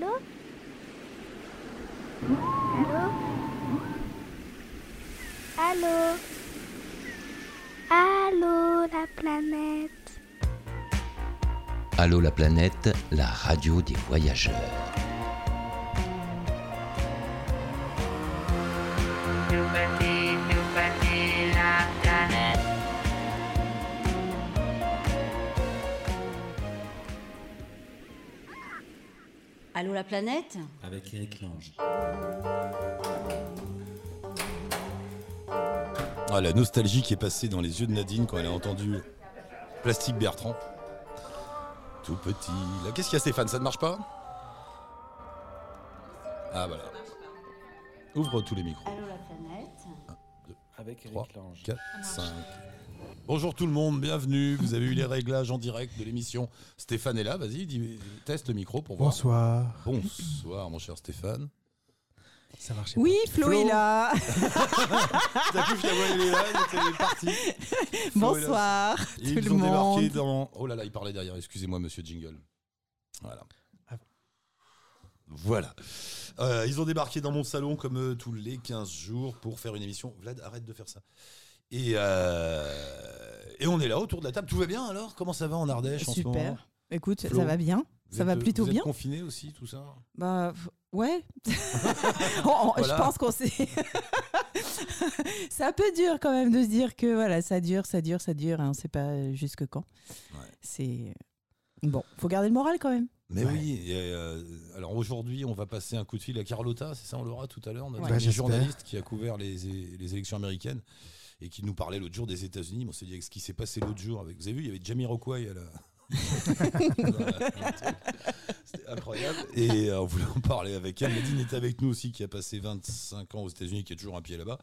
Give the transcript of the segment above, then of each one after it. Allô? Allô? Allô? Allô la planète. Allô la planète, la radio des voyageurs. Nous battez la planète. Allô la planète? Avec Eric Lange. Ah, la nostalgie qui est passée dans les yeux de Nadine quand elle a entendu Plastique Bertrand. Tout petit. Là, qu'est-ce qu'il y a, Stéphane? Ça ne marche pas? Ah, voilà. Ouvre tous les micros. Allô, la planète. 1, 2, avec Eric 3, Lange. 4, 5. Bonjour tout le monde, bienvenue. Vous avez eu les réglages en direct de l'émission. Stéphane est là, vas-y, teste le micro pour voir. Bonsoir. Bonsoir, mon cher Stéphane. Ça marchait pas. Oui, Flo est là. T'as pu elle est là, elle est partie. Bonsoir tout le monde. Ils ont débarqué dans... Oh là là, il parlait derrière, excusez-moi monsieur Jingle. Voilà. Voilà. Ils ont débarqué dans mon salon comme tous les 15 jours pour faire une émission. Vlad, arrête de faire ça. Et on est là autour de la table. Tout va bien alors? Comment ça va en Ardèche? Super. En ce moment? Super. Écoute, Flo, ça va bien. Ça va plutôt bien. Vous êtes confiné aussi, tout ça? Bah... Ouais, voilà. Je pense qu'on s'est... C'est un peu dur quand même de se dire que voilà, ça dure, hein, on ne sait pas jusque quand. Ouais. C'est... Bon, il faut garder le moral quand même. Mais ouais. Oui, alors aujourd'hui on va passer un coup de fil à Carlotta, c'est ça, on l'aura tout à l'heure, notre journaliste qui a couvert les élections américaines et qui nous parlait l'autre jour des États-Unis. On s'est dit avec ce qui s'est passé l'autre jour, avec... vous avez vu, il y avait Jamiroquai à la... C'était incroyable. Et on voulait en parler avec elle. Nadine était avec nous aussi, qui a passé 25 ans aux États-Unis, qui est toujours un pied là-bas.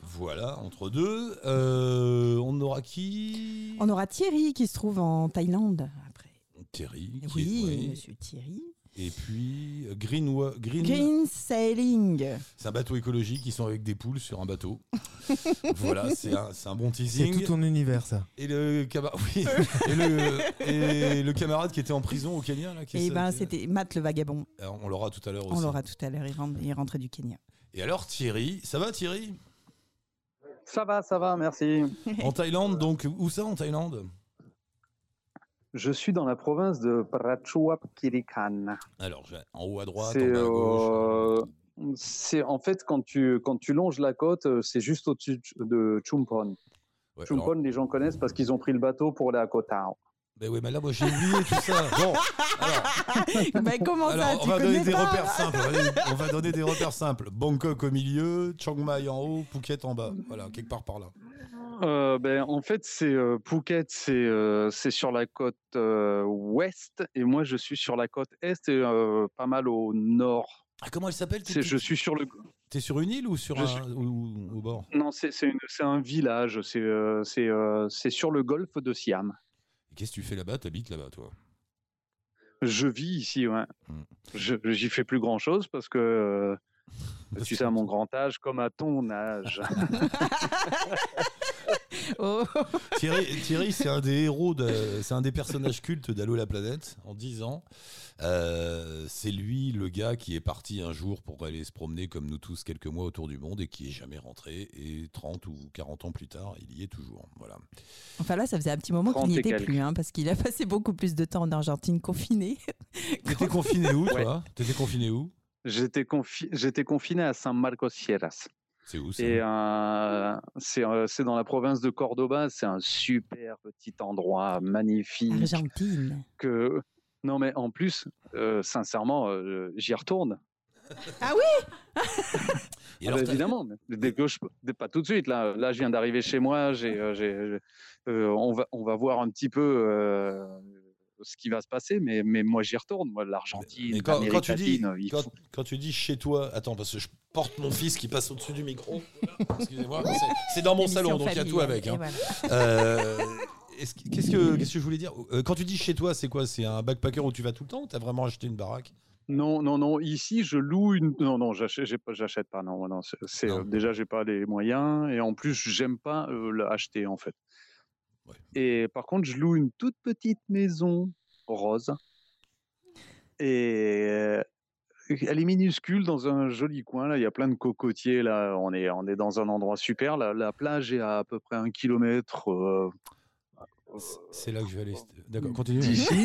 Voilà, entre deux. On aura qui? On aura Thierry qui se trouve en Thaïlande après. Thierry, oui, monsieur Thierry. Et puis Green Sailing. C'est un bateau écologique, ils sont avec des poules sur un bateau. Voilà, c'est un bon teasing. C'est tout ton univers ça. Et le camarade qui était en prison au Kenya là, et ben c'était Matt le vagabond. Alors, on l'aura tout à l'heure aussi. Il rentrait du Kenya. Et alors Thierry, ça va Thierry? Ça va, merci. En Thaïlande donc, où ça en Thaïlande? Je suis dans la province de Prachuap Khiri Khan. Alors, en haut à droite, en bas à gauche. C'est en fait quand tu longes la côte, c'est juste au-dessus de Chumphon. Ouais, Chumphon, alors... les gens connaissent parce qu'ils ont pris le bateau pour aller à Koh Tao. Ben oui, mais là, moi, j'ai oublié tout ça. Bon, alors. Mais comment ça, alors, on va donner des repères simples. Bangkok au milieu, Chiang Mai en haut, Phuket en bas. Voilà, quelque part par là. En fait, Phuket, c'est sur la côte ouest. Et moi, je suis sur la côte est et pas mal au nord. Ah, comment elle s'appelle? Je suis sur le... T'es sur une île ou au bord? Non, c'est un village. C'est sur le golfe de Siam. Qu'est-ce que tu fais là-bas? T'habites là-bas, toi? Je vis ici, ouais. J'y fais plus grand-chose parce que, tu sais, à mon grand âge, comme à ton âge. Oh. Thierry, c'est un des héros, c'est un des personnages cultes d'Allô la planète, en 10 ans. C'est lui, le gars qui est parti un jour pour aller se promener, comme nous tous, quelques mois autour du monde et qui n'est jamais rentré. Et 30 ou 40 ans plus tard, il y est toujours. Voilà. Enfin là, ça faisait un petit moment qu'il n'y était plus, hein, parce qu'il a passé beaucoup plus de temps en Argentine confiné. T'étais confiné où, toi? Ouais. T'étais confiné où? J'étais confiné à San Marcos Sierras. C'est où ça? C'est dans la province de Cordoba. C'est un super petit endroit magnifique. Argentine. Non, mais en plus, sincèrement, j'y retourne. Ah oui? Et alors, évidemment, mais dès que je peux, pas tout de suite. Là, je viens d'arriver chez moi. On va voir un petit peu. Ce qui va se passer, mais moi j'y retourne, moi, l'Argentine, l'Amérique latine. Quand tu dis chez toi, attends, parce que je porte mon fils qui passe au-dessus du micro, excusez-moi, c'est dans mon salon, donc il y a tout avec. Hein. Voilà. Qu'est-ce que je voulais dire? Quand tu dis chez toi, c'est quoi? C'est un backpacker où tu vas tout le temps ou tu as vraiment acheté une baraque? Non, ici je loue une... Non, j'achète pas, non. Non. Déjà, j'ai pas les moyens, et en plus, j'aime pas l'acheter, en fait. Ouais. Et par contre, je loue une toute petite maison rose. Et elle est minuscule dans un joli coin. Là, il y a plein de cocotiers. Là, on est dans un endroit super. La plage est à peu près 1 kilomètre. C'est là que je vais aller. D'accord, continue. D'ici.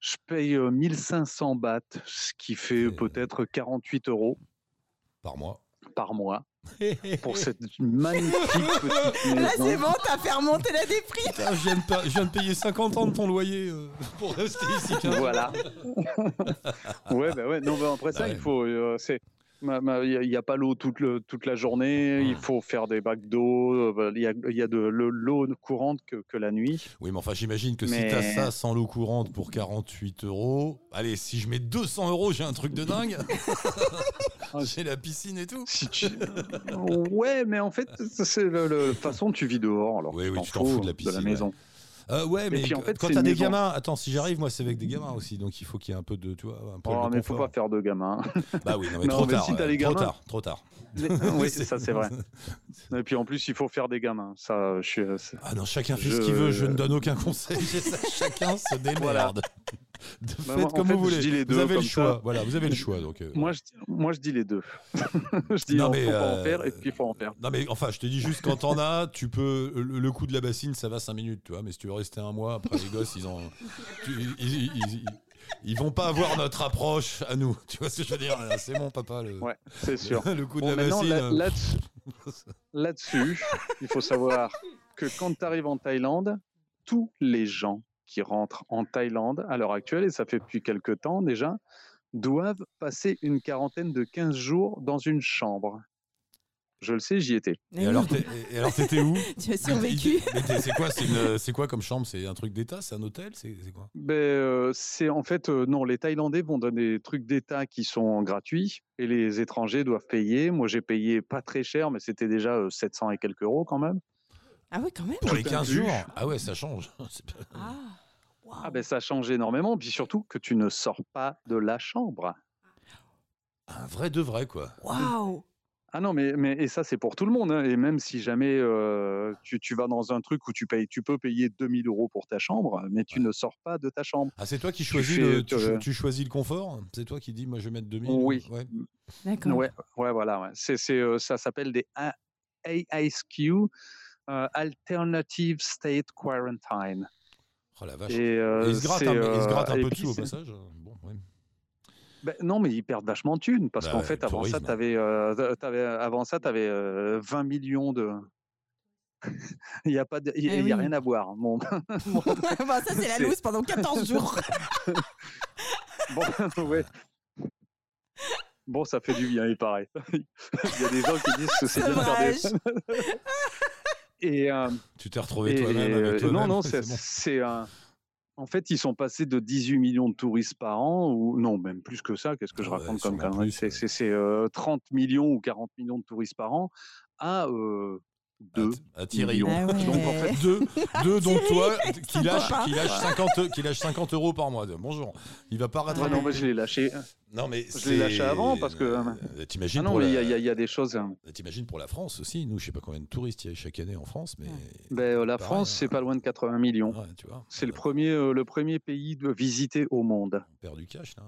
Je paye 1500 bahts, ce qui fait peut-être 48 € par mois. Pour cette magnifique petite maison. Là, c'est bon, t'as fait remonter la déprime. Putain, je viens de payer 50 ans de ton loyer pour rester ici. Voilà. Ouais, bah ouais. Non, bah après ça, il faut. Il n'y a pas l'eau toute la journée, Il faut faire des bacs d'eau, il y a de l'eau courante que la nuit. Oui, mais enfin, j'imagine que si tu as ça sans l'eau courante pour 48 €, allez, si je mets 200 €, j'ai un truc de dingue. J'ai la piscine et tout. Ouais, mais en fait, c'est de toute façon, tu vis dehors, alors oui, tu t'en fous de la piscine, de la maison. Ouais. Ouais, mais puis, en fait, quand t'as des gamins, attends, si j'arrive, moi c'est avec des gamins aussi, donc il faut qu'il y ait un peu de, tu vois, un peu. Oh, mais faut pas faire de gamins. Bah oui, non, mais trop tard. Si t'as les gamins, trop tard. Oui, ça c'est vrai. Et puis en plus, il faut faire des gamins. Ça, ah non, chacun fait ce qu'il veut. Je ne donne aucun conseil. Chacun se démerde. Voilà. Faites comme vous voulez. Vous avez le choix. Voilà, vous avez le choix. Donc moi je dis les deux. Je dis non, mais faut pas en faire et puis faut en faire. Non mais enfin, je te dis juste quand t'en as, tu peux le coup de la bassine, ça va 5 minutes, tu vois. Mais si tu veux rester un mois, après les gosses, ils vont pas avoir notre approche à nous. Tu vois ce que je veux dire ? C'est mon papa le. Ouais, c'est sûr. Le coup de la bassine. Là-dessus, il faut savoir que quand t'arrives en Thaïlande, tous les gens qui rentrent en Thaïlande à l'heure actuelle, et ça fait depuis quelques temps déjà, doivent passer une quarantaine de 15 jours dans une chambre. Je le sais, j'y étais. Et alors t'étais où ? Tu as survécu. C'est quoi, c'est quoi comme chambre ? C'est un truc d'État ? C'est un hôtel ? C'est quoi ? C'est en fait, non, les Thaïlandais vont donner des trucs d'État qui sont gratuits et les étrangers doivent payer. Moi, j'ai payé pas très cher, mais c'était déjà 700 et quelques euros quand même. Ah oui, quand même. Pour les 15 jours. Ah ouais, ça change. Ah, wow. Ah ben ça change énormément. Puis surtout que tu ne sors pas de la chambre. Un vrai de vrai, quoi. Waouh. Ah non, mais et ça, c'est pour tout le monde. Hein. Et même si jamais tu vas dans un truc où tu peux payer 2000 € pour ta chambre, mais tu ne sors pas de ta chambre. Ah, c'est toi qui choisis tu choisis le confort ? C'est toi qui dis, moi, je vais mettre 2000 €. Oui. Ouais. D'accord. Ouais, voilà. Ouais. Ça s'appelle des ASQ. Alternative State Quarantine. Oh la vache. Et ils se grattent un peu de sous au passage. Bon, oui. Ben, non, mais ils perdent vachement de thunes parce qu'en fait, avant ça, t'avais 20 millions de. Il n'y a pas, il y a rien à boire. Bon, ça c'est la loose pendant 14 jours. Bon, ouais. Bon, ça fait du bien, il paraît. Il y a des gens qui disent que c'est bien de faire des. Et, tu t'es retrouvé toi-même avec toi-même. Non, c'est bon. En fait, ils sont passés de 18 millions de touristes par an, ou non, même plus que ça, qu'est-ce que je raconte comme quand même. C'est 30 millions ou 40 millions de touristes par an à 2 à Thierry. Ah ouais. Donc en fait, 2 dont toi, qui lâche 50 € par mois. Bonjour. Il va pas rattraper. Non, mais je l'ai lâché. Non, mais je l'ai lâché avant parce que. T'imagines il y a des choses. T'imagines pour la France aussi. Nous, je sais pas combien de touristes il y a chaque année en France, mais. La France, c'est pas loin de 80 millions. Ouais, tu vois. C'est le premier pays visité au monde. On perd du cash là.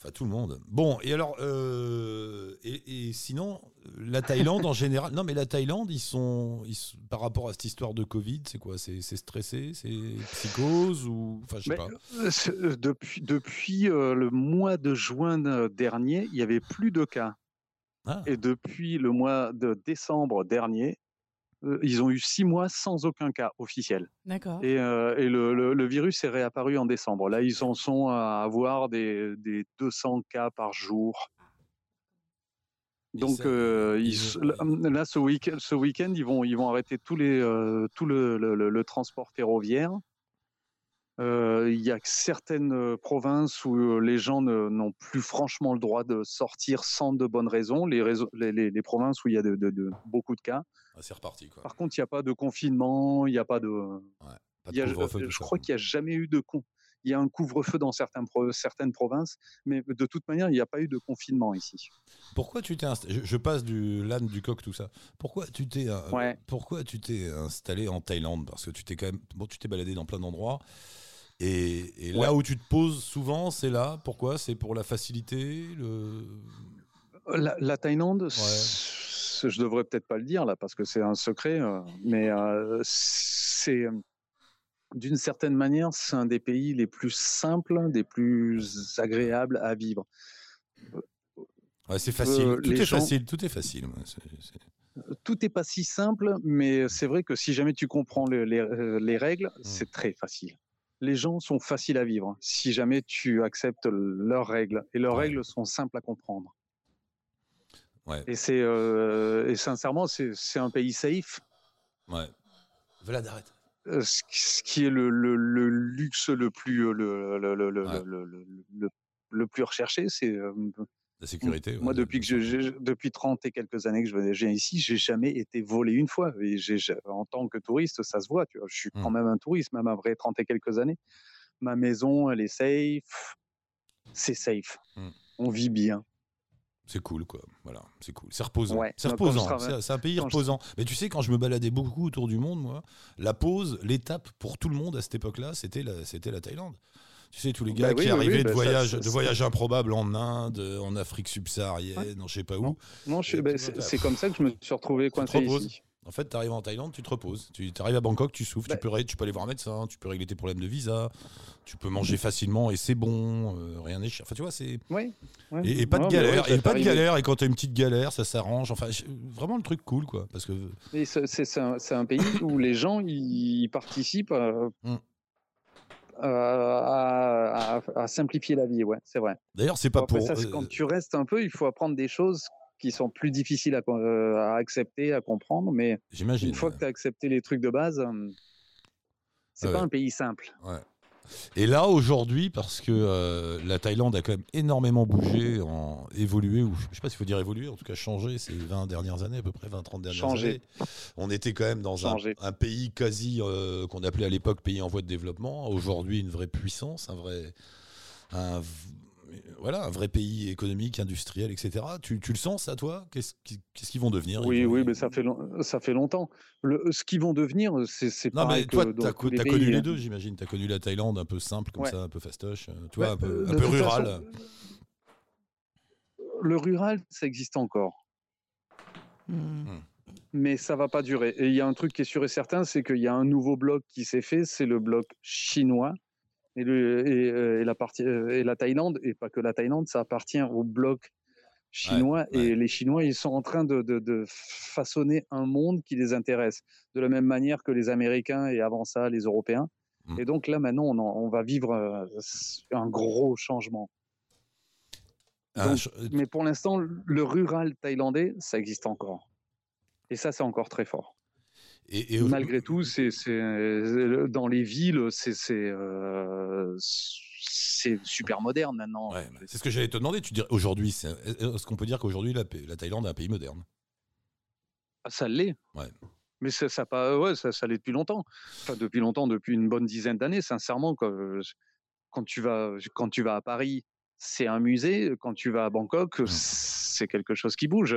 Enfin, tout le monde. Bon, et alors, et sinon, la Thaïlande en général. Non, mais la Thaïlande, ils sont par rapport à cette histoire de Covid, c'est quoi ? C'est stressé, c'est psychose ou. Enfin, je sais pas. Depuis le mois de juin dernier, il n'y avait plus de cas. Ah. Et depuis le mois de décembre dernier, ils ont eu 6 mois sans aucun cas officiel. D'accord. Et le virus est réapparu en décembre. Là, ils en sont à avoir des 200 cas par jour. Donc, là, ce week-end, ils vont arrêter tout le transport ferroviaire. Il y a certaines provinces où les gens n'ont plus franchement le droit de sortir sans de bonnes raisons. Les provinces où il y a beaucoup de cas. Ah, c'est reparti, quoi. Par contre, il n'y a pas de confinement, il n'y a pas de. Ouais, pas de couvre-feu, je crois qu'il n'y a jamais eu de. Il y a un couvre-feu dans certaines provinces, mais de toute manière, il n'y a pas eu de confinement ici. Pourquoi tu t'es installé ? Je passe du l'âne, du coq, tout ça. Pourquoi tu t'es installé en Thaïlande ? Parce que tu t'es quand même. Bon, tu t'es baladé dans plein d'endroits. Et ouais. Là où tu te poses souvent, c'est là. Pourquoi ? C'est pour la facilité, la Thaïlande, ouais. Je devrais peut-être pas le dire là parce que c'est un secret, mais c'est d'une certaine manière c'est un des pays les plus simples, des plus agréables à vivre. Ouais, c'est facile. Tout est facile. Tout n'est pas si simple, mais c'est vrai que si jamais tu comprends les règles, c'est très facile. Les gens sont faciles à vivre si jamais tu acceptes leurs règles. Et leurs règles sont simples à comprendre. Ouais. Et, sincèrement, c'est un pays safe. Ouais. Vlad, arrête. Ce qui est le luxe le plus, le plus recherché, c'est... la sécurité. Moi, depuis 30 et quelques années que je viens ici, j'ai jamais été volé une fois. Et en tant que touriste, ça se voit. Tu vois, je suis quand même un touriste, même après 30 et quelques années. Ma maison, elle est safe. C'est safe. On vit bien. C'est cool, quoi. Voilà, c'est cool. C'est reposant. Ouais, c'est reposant. C'est un pays reposant. Mais tu sais, quand je me baladais beaucoup autour du monde, moi, la pause, l'étape pour tout le monde à cette époque-là, c'était la Thaïlande. Tu sais, tous les gars qui arrivaient de voyages improbables en Inde, en Afrique subsaharienne, je sais pas où. Non, c'est comme ça que je me suis retrouvé coincé ici. En fait, tu arrives en Thaïlande, tu te reposes. Tu arrives à Bangkok, tu souffles, tu peux aller voir un médecin, tu peux régler tes problèmes de visa, tu peux manger facilement et c'est bon, rien n'est cher. Enfin, tu vois, c'est... Et pas de galère. Ouais, et quand tu as une petite galère, ça s'arrange. Enfin, vraiment le truc cool, quoi. Parce que... C'est un pays où les gens, ils participent à simplifier la vie, ouais, c'est vrai. D'ailleurs, c'est pas après, pour... quand tu restes un peu, il faut apprendre des choses qui sont plus difficiles à accepter, à comprendre, mais j'imagine, une fois que tu as accepté les trucs de base, c'est pas un pays simple. Ouais. Et là, aujourd'hui, parce que la Thaïlande a quand même énormément bougé, évolué, ou je sais pas s'il faut dire évolué, en tout cas changé ces 20 dernières années, à peu près 20-30 dernières années. On était quand même dans un pays quasi, qu'on appelait à l'époque pays en voie de développement, aujourd'hui une vraie puissance, un vrai pays économique, industriel, etc. Tu le sens, ça, toi ? Qu'est-ce qu'ils vont devenir ? Oui, mais ça fait longtemps. Ce qu'ils vont devenir, c'est pas... Non, mais toi, tu as connu les deux, j'imagine. Tu as connu la Thaïlande un peu simple, comme ça, un peu fastoche. Toi, un peu rural. Façon, le rural, ça existe encore. Mais ça va pas durer. Et il y a un truc qui est sûr et certain, c'est qu'il y a un nouveau bloc qui s'est fait, c'est le bloc chinois. Et la Thaïlande, et pas que la Thaïlande, ça appartient au bloc chinois. Et les Chinois, ils sont en train de façonner un monde qui les intéresse, de la même manière que les Américains et avant ça, les Européens. Et donc là, maintenant, on va vivre un gros changement. Mais pour l'instant, le rural thaïlandais, ça existe encore. Et ça, c'est encore très fort. Et malgré tout, c'est dans les villes, c'est super moderne maintenant. Ouais, c'est ce que j'allais te demander. Tu dirais aujourd'hui, est-ce qu'on peut dire qu'aujourd'hui la Thaïlande est un pays moderne ? Ça l'est. Ouais. Mais ça l'est depuis longtemps. Enfin, depuis une bonne dizaine d'années. Sincèrement, quand tu vas à Paris, c'est un musée. Quand tu vas à Bangkok, c'est quelque chose qui bouge.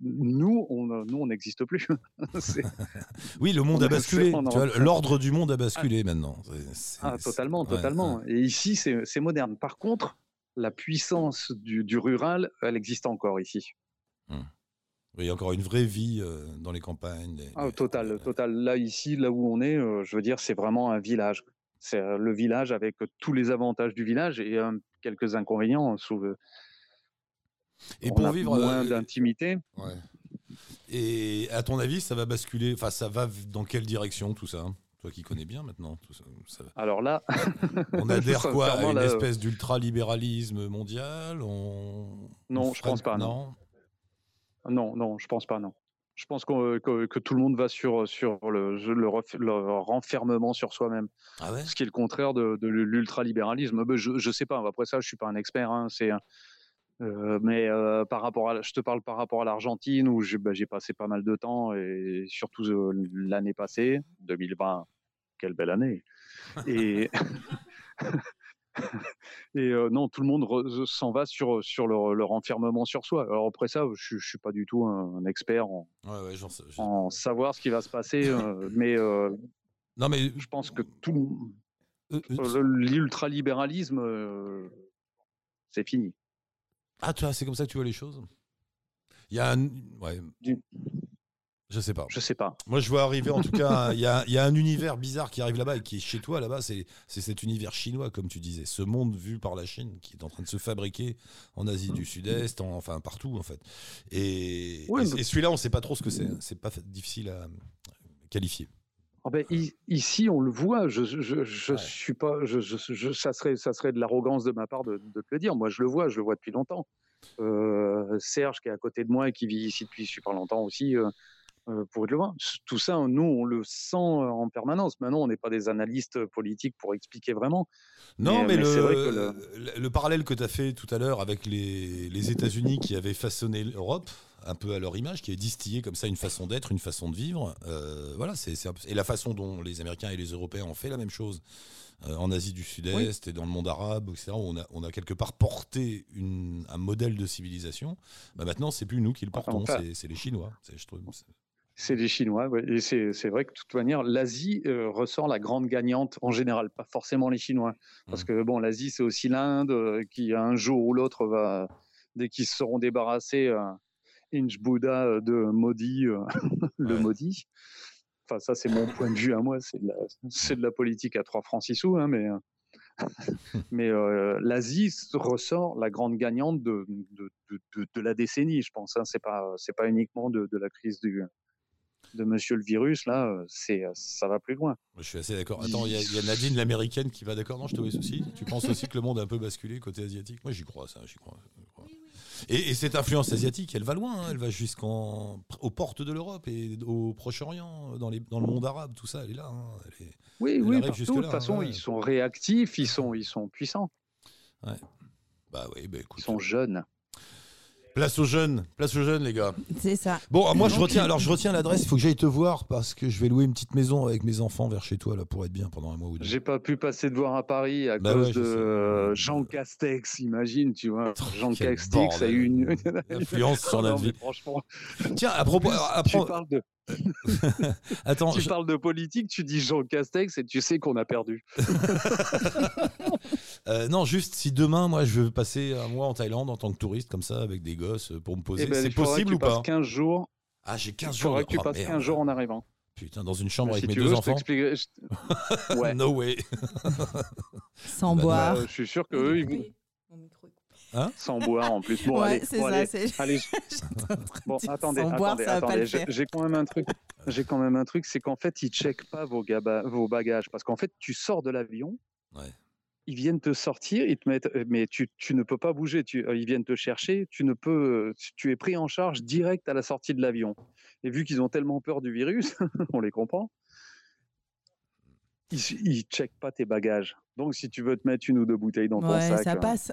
Nous, on n'existe plus. Oui, le monde a basculé. Tu vois, l'ordre du monde a basculé maintenant. Totalement. Ouais. Et ici, c'est moderne. Par contre, la puissance du rural, elle existe encore ici. Il y a encore une vraie vie dans les campagnes. Total. Là, ici, là où on est, je veux dire, c'est vraiment un village. C'est le village avec tous les avantages du village et quelques inconvénients. Et pour vivre moins d'intimité. Ouais. Et à ton avis, ça va basculer, enfin ça va dans quelle direction tout ça ? Toi qui connais bien maintenant tout ça. Alors là, on adhère quoi à une espèce d'ultra-libéralisme mondial ? Non, je pense pas. Je pense que tout le monde va sur le renfermement sur soi-même, ce qui est le contraire de l'ultra-libéralisme. Je sais pas. Après ça, je suis pas un expert. Mais je te parle par rapport à l'Argentine où j'ai passé pas mal de temps et surtout l'année passée 2020, quelle belle année non, tout le monde s'en va sur le renfermement sur soi. Alors après ça, je suis pas du tout un expert en savoir ce qui va se passer, mais Non, mais... Je pense que tout l'ultralibéralisme, c'est fini. Ah, c'est comme ça que tu vois les choses? Il y a un... Ouais. Je sais pas. Je sais pas. Moi, je vois arriver, en tout cas, il y a un univers bizarre qui arrive là-bas et qui est chez toi là-bas. C'est cet univers chinois, comme tu disais. Ce monde vu par la Chine qui est en train de se fabriquer en Asie du Sud-Est, enfin partout, en fait. Et, oui, et celui-là, on ne sait pas trop ce que c'est. C'est pas difficile à qualifier. Ah ben, ici, on le voit. Je ouais. suis pas. Ça serait de l'arrogance de ma part de te le dire. Moi, je le vois depuis longtemps. Serge, qui est à côté de moi et qui vit ici depuis super longtemps aussi. Pour être le voir. Tout ça, nous, on le sent en permanence. Maintenant, on n'est pas des analystes politiques pour expliquer vraiment. Non, mais c'est vrai que le parallèle que tu as fait tout à l'heure avec les États-Unis qui avaient façonné l'Europe, un peu à leur image, qui est distillée comme ça, une façon d'être, une façon de vivre. Voilà, et la façon dont les Américains et les Européens ont fait la même chose en Asie du Sud-Est oui. et dans le monde arabe, etc., on a quelque part porté un modèle de civilisation. Bah, maintenant, c'est plus nous qui le portons, c'est les Chinois. C'est les Chinois, ouais. Et c'est vrai que de toute manière, l'Asie ressort la grande gagnante en général, pas forcément les Chinois. Parce que bon, l'Asie, c'est aussi l'Inde qui, un jour ou l'autre, va, dès qu'ils se seront débarrassés, Inch Buddha de Modi, le ouais. Modi. Enfin, ça, c'est mon point de vue à moi, c'est de la politique à 3 francs 6 sous, hein, mais l'Asie ressort la grande gagnante de la décennie, je pense. Hein. C'est pas uniquement de la crise de monsieur le virus, là, ça va plus loin. Je suis assez d'accord. Attends, il y a Nadine, l'américaine, qui va d'accord. Non, je te vois aussi. Tu penses aussi que le monde a un peu basculé côté asiatique? Moi, j'y crois. Et cette influence asiatique, elle va loin. Hein. Elle va aux portes de l'Europe et au Proche-Orient, dans le monde arabe, tout ça, elle est là. Hein. Elle partout. De toute façon, ils sont réactifs, ils sont puissants. Ouais. Bah, écoute, ils sont jeunes. Place aux jeunes, les gars. C'est ça. Bon, moi, je retiens l'adresse. Il faut que j'aille te voir parce que je vais louer une petite maison avec mes enfants vers chez toi là pour être bien pendant un mois ou deux. J'ai pas pu passer te voir à Paris à cause de Jean Castex. Imagine, tu vois. Jean Castex a eu une influence sur la vie. Franchement. Tiens, à propos, tu parles de. Attends, tu parles de politique, tu dis Jean Castex et tu sais qu'on a perdu. Non, juste si demain, moi, je veux passer un mois en Thaïlande en tant que touriste, comme ça, avec des gosses pour me poser, c'est possible ou pas? 15 jours. Ah, j'ai 15 jours. Il faudrait que tu passes 15 jours en arrivant. Putain, dans une chambre avec mes deux enfants. Ouais. No way. Sans boire. Je suis sûr qu'eux, ils... Hein? Sans boire en plus. Bon, ouais, allez. Bon, attendez. J'ai quand même un truc. C'est qu'en fait, ils checkent pas vos bagages, parce qu'en fait, tu sors de l'avion. Ouais. Ils viennent te sortir, ils te mettent, mais tu ne peux pas bouger. Ils viennent te chercher, tu es pris en charge direct à la sortie de l'avion. Et vu qu'ils ont tellement peur du virus, on les comprend. Ils checkent pas tes bagages. Donc, si tu veux te mettre une ou deux bouteilles dans ton sac... Ouais, ça passe.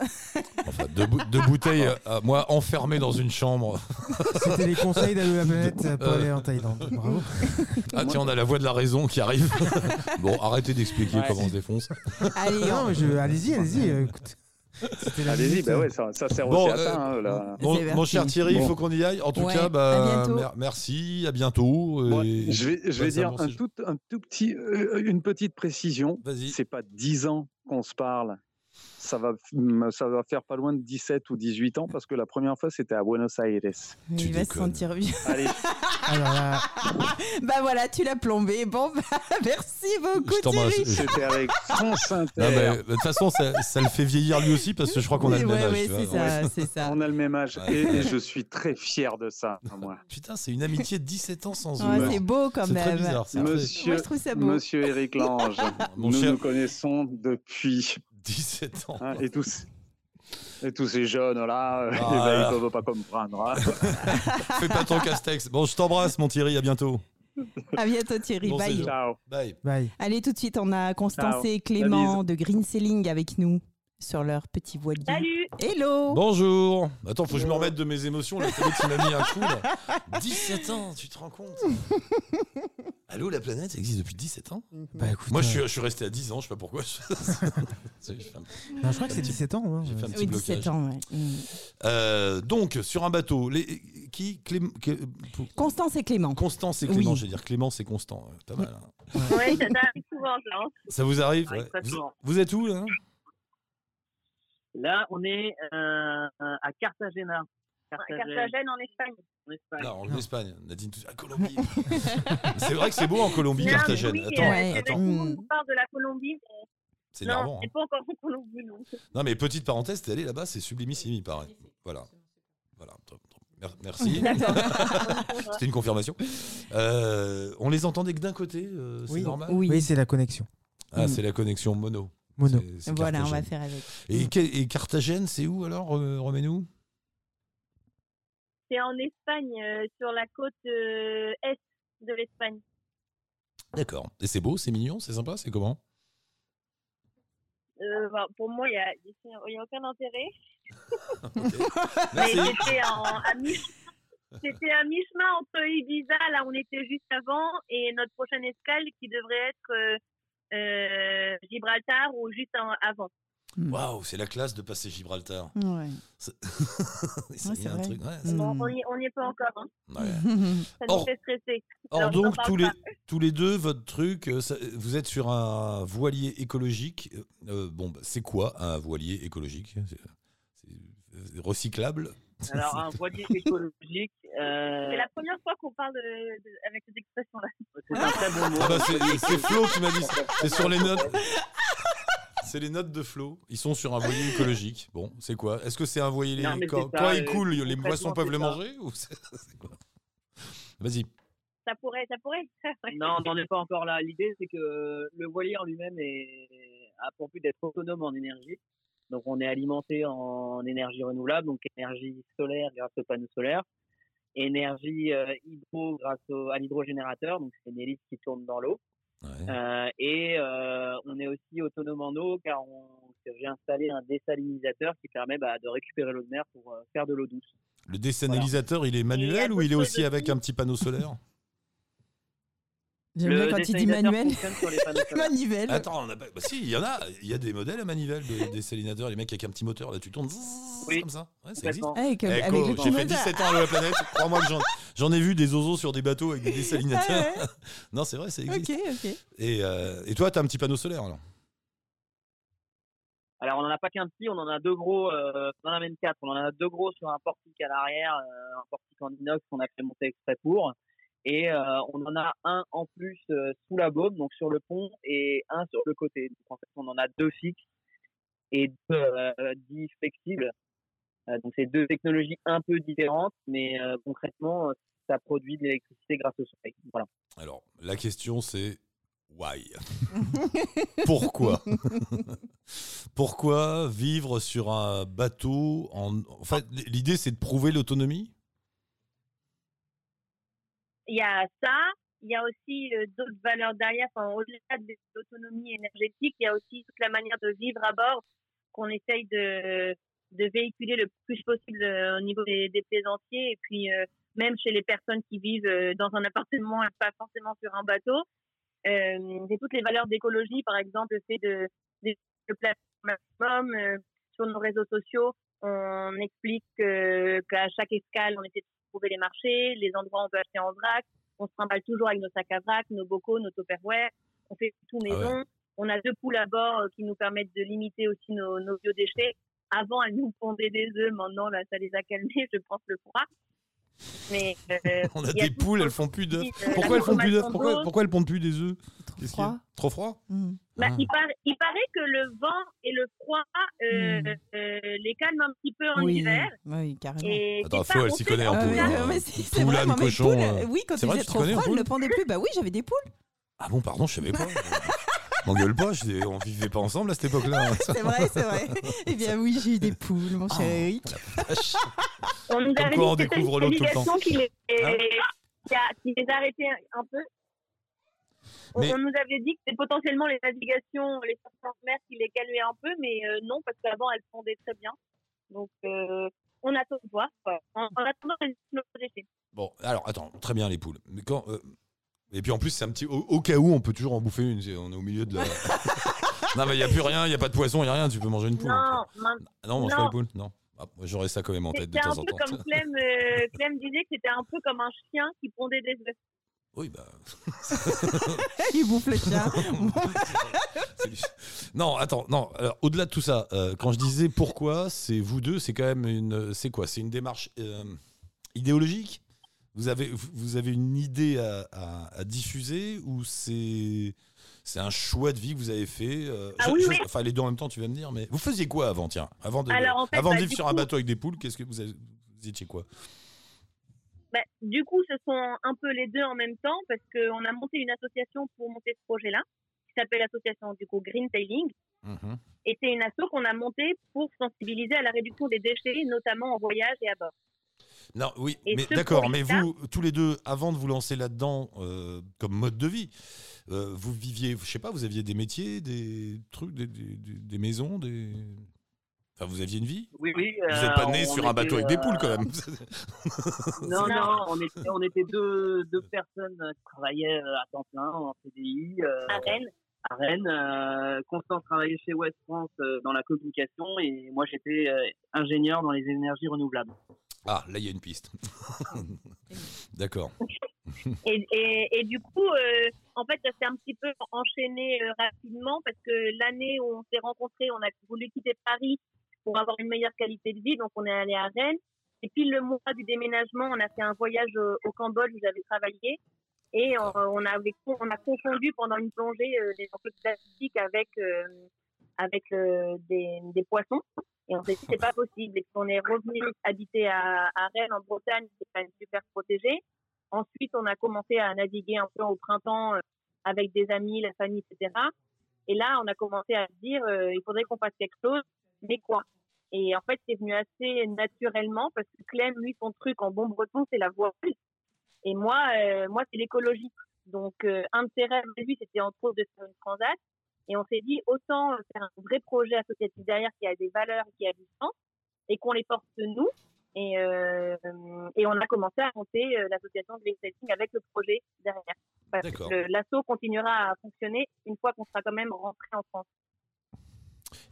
Enfin, deux bouteilles, moi, enfermé dans une chambre. C'était les conseils d'Allô la planète pour aller en Thaïlande. Bravo. Ah tiens, on a la voix de la raison qui arrive. Bon, arrêtez d'expliquer comment on se défonce. Allez, non, allez-y, écoute. Allez-y, bah ouais, ça sert aussi à ça. Mon cher Thierry, il faut qu'on y aille. En tout cas, merci, à bientôt. Je vais dire une petite précision. Vas-y. C'est pas 10 ans qu'on se parle. Ça va faire pas loin de 17 ou 18 ans, parce que la première fois, c'était à Buenos Aires. Il va se sentir bien. Allez. Alors là... Bah voilà, tu l'as plombé. Bon, bah, merci beaucoup, Thierry. C'était avec France Inter. De toute façon, ça le fait vieillir lui aussi, parce que je crois qu'on a le même âge. C'est ça. On a le même âge. Ouais. Et je suis très fier de ça, moi. Putain, c'est une amitié de 17 ans sans eux. C'est beau quand même. C'est très bizarre. Moi, je trouve ça beau. Monsieur Eric Lange, nous connaissons depuis... 17 ans. Ah, et tous ces jeunes-là, ils ne peuvent pas comprendre. Hein. Fais pas ton Castex. Bon, je t'embrasse, mon Thierry. À bientôt. À bientôt, Thierry. Bon, bye. Ciao. Bye. Allez, tout de suite, on a Constance et Clément de Green Sailing avec nous. sur leur petit voilier. Salut. Hello. Bonjour. Attends, faut que je me remette de mes émotions. La planète, tu m'as mis un coup, là. 17 ans, tu te rends compte? Allô, la planète, ça existe depuis 17 ans? Bah écoute. Moi, je suis resté à 10 ans, je sais pas pourquoi. Non, je crois que c'est 17 ans. Hein. J'ai fait un petit 17 ans, ouais. Donc, sur un bateau, Constance et Clément. Constance et Clément, oui. Je veux dire, Clément, c'est Constant. Pas mal. Hein. Oui, ça arrive souvent, ça. Hein. Ça vous arrive? Ouais. Vous êtes où, là? Là, on est à Cartagena. Cartagena en Espagne. En Espagne. Nadine, à Colombie. C'est vrai que c'est beau en Colombie, Cartagena. Oui, attends. On parle de la Colombie. C'est énervant. C'est pas encore en Colombie, non. Non, mais petite parenthèse, t'es allé là-bas, c'est sublimissime, il paraît. Voilà. Merci. C'était une confirmation. On les entendait que d'un côté, c'est normal. Oui, c'est la connexion. Ah, c'est la connexion mono. Mono. C'est voilà, Cartagena. On va faire avec. Et Cartagène, c'est où alors? Remets-nous. C'est en Espagne, sur la côte est de l'Espagne. D'accord. Et c'est beau, c'est mignon, c'est sympa, c'est comment? Pour moi, il n'y a aucun intérêt. Mais c'était à mi-chemin entre Ibiza, là on était juste avant, et notre prochaine escale qui devrait être... Gibraltar ou juste avant. Waouh, c'est la classe de passer Gibraltar. Ouais. C'est un truc. Ouais, on n'y est pas encore. Hein. Ouais. Ça nous fait stresser. Or, donc, tous les deux, votre truc, vous êtes sur un voilier écologique. C'est quoi un voilier écologique? C'est recyclable? Alors, un voilier écologique. C'est la première fois qu'on parle avec cette expression-là. C'est un très bon mot. Ah bah c'est Flo qui m'a dit ça. C'est sur les notes. C'est les notes de Flo. Ils sont sur un voilier écologique. Bon, c'est quoi? Est-ce que c'est un voilier quand il coule, les poissons peuvent le manger ou c'est quoi? Vas-y. Ça pourrait. Non, on n'en est pas encore là. L'idée, c'est que le voilier en lui-même a pour but d'être autonome en énergie. Donc, on est alimenté en énergie renouvelable, donc énergie solaire grâce aux panneaux solaires, énergie hydro grâce à l'hydrogénérateur, donc c'est une hélice qui tourne dans l'eau. Ouais. On est aussi autonome en eau car j'ai installé un désalinisateur qui permet de récupérer l'eau de mer pour faire de l'eau douce. Le désalinisateur, il est manuel ou il est aussi avec un petit panneau solaire? J'aime bien quand il dit manuel. Manivelle. Attends, si, il y a des modèles à manivelle de désalinisateurs, les mecs avec un petit moteur, là tu tournes comme ça. Ouais, ça existe. Avec j'ai fait 17 ans à la planète, crois-moi que j'en ai vu des oiseaux sur des bateaux avec des désalinisateurs. Ah ouais. Non, c'est vrai, ça existe. OK. Et toi, tu as un petit panneau solaire alors? Alors, on n'en a pas qu'un petit, on en a deux gros, on en a même quatre. On en a deux gros sur un portique à l'arrière, un portique en inox qu'on a fait monter exprès pour. Et on en a un en plus sous la baume, donc sur le pont, et un sur le côté. Donc en fait, on en a deux fixes et deux dits flexibles. Donc c'est deux technologies un peu différentes, mais concrètement, ça produit de l'électricité grâce au soleil. Voilà. Alors, la question c'est why? Pourquoi? Pourquoi vivre sur un bateau Enfin, l'idée c'est de prouver l'autonomie? Il y a ça, il y a aussi d'autres valeurs derrière, au-delà de l'autonomie énergétique, il y a aussi toute la manière de vivre à bord qu'on essaye de véhiculer le plus possible au niveau des plaisanciers et puis même chez les personnes qui vivent dans un appartement et pas forcément sur un bateau. C'est toutes les valeurs d'écologie, par exemple, c'est de placer au maximum sur nos réseaux sociaux. On explique qu'à chaque escale, on essaie de trouver les marchés, les endroits où on peut acheter en vrac. On se trimballe toujours avec nos sacs à vrac, nos bocaux, nos tupperware. On fait tout maison. Ah ouais. On a deux poules à bord qui nous permettent de limiter aussi nos biodéchets. Avant, elles nous pondaient des œufs. Maintenant, là, ça les a calmés, je pense, le froid. Mais, on a des poules, elles font plus d'œufs. Pourquoi elles font plus d'œufs? Pourquoi elles pondent plus des œufs? Trop froid. Il paraît que le vent et le froid les calment un petit peu en hiver. Oui, carrément. Et attends, Flo, elle s'y connaît un peu. C'est vrai, mais cochon. Oui, quand il faisait trop froid, elle ne le pendait plus. Bah oui, j'avais des poules. Ah bon, pardon, je savais pas. M'engueule pas, on vivait pas ensemble à cette époque-là. C'est vrai. Eh bien oui, j'ai eu des poules, mon cher Eric. On nous avait dit que c'était une obligation qui les arrêtait un peu. Mais... On nous avait dit que c'était potentiellement les navigations, les surfaces mer qui les calmaient un peu, mais non, parce qu'avant, elles fondaient très bien. Donc, on attend de voir, quoi. En attendant, nos déchets. Bon, alors, attends, très bien les poules. Mais quand, et puis en plus, c'est un petit... Au cas où, on peut toujours en bouffer une, on est au milieu de la... Non, mais il n'y a plus rien, il n'y a pas de poisson, il n'y a rien, tu peux manger une poule. Non, on mange pas les poules, non. Ah, j'aurais ça quand même en tête de temps en temps. Comme Clem disait que c'était un peu comme un chien qui pondait des œufs. Oui, bah. Il bouffe les chiens. Non, attends, non. Alors, au-delà de tout ça, quand je disais pourquoi, c'est vous deux, c'est quand même une. C'est quoi ? C'est une démarche idéologique ? Vous avez une idée à diffuser ou c'est un choix de vie que vous avez fait oui. Enfin, les deux en même temps, tu vas me dire, mais vous faisiez quoi avant, tiens ? Avant de vivre sur un bateau avec des poules, qu'est-ce que vous étiez quoi ? Bah, du coup, ce sont un peu les deux en même temps parce qu'on a monté une association pour monter ce projet-là qui s'appelle l'association du coup Green Sailing. Mmh. Et c'est une asso qu'on a montée pour sensibiliser à la réduction des déchets, notamment en voyage et à bord. Non, oui, et mais d'accord, mais vous, tous les deux, avant de vous lancer là-dedans comme mode de vie, vous viviez, je sais pas, vous aviez des métiers, des trucs, des maisons, des... Enfin, vous aviez une vie ? Oui. Vous n'êtes pas né sur un bateau avec des poules, quand même. Non, on était deux personnes qui travaillaient à temps plein, en CDI. À Rennes. À Rennes. Constance travaillait chez West France dans la communication et moi, j'étais ingénieur dans les énergies renouvelables. Ah, là, il y a une piste. D'accord. Et du coup, en fait, ça s'est un petit peu enchaîné rapidement parce que l'année où on s'est rencontrés, on a voulu quitter Paris pour avoir une meilleure qualité de vie. Donc, on est allé à Rennes. Et puis, le mois du déménagement, on a fait un voyage au Cambodge où j'avais travaillé. Et on a confondu pendant une plongée des enjeux plastiques avec des poissons. Et on s'est dit, c'est pas possible. Et puis, on est revenu habiter à Rennes, en Bretagne, c'est pas super protégé. Ensuite, on a commencé à naviguer un peu au printemps avec des amis, la famille, etc. Et là, on a commencé à se dire, il faudrait qu'on fasse quelque chose, mais quoi ? Et en fait, c'est venu assez naturellement parce que Clem, lui, son truc en bon breton, c'est la voile. Et moi, c'est l'écologie. Donc, un de ses rêves, lui, c'était entre autres de faire une transat. Et on s'est dit, autant faire un vrai projet associatif derrière qui a des valeurs, qui a du sens, et qu'on les porte nous. Et on a commencé à monter l'association de Green Sailing avec le projet derrière. Parce D'accord. que l'asso continuera à fonctionner une fois qu'on sera quand même rentré en France.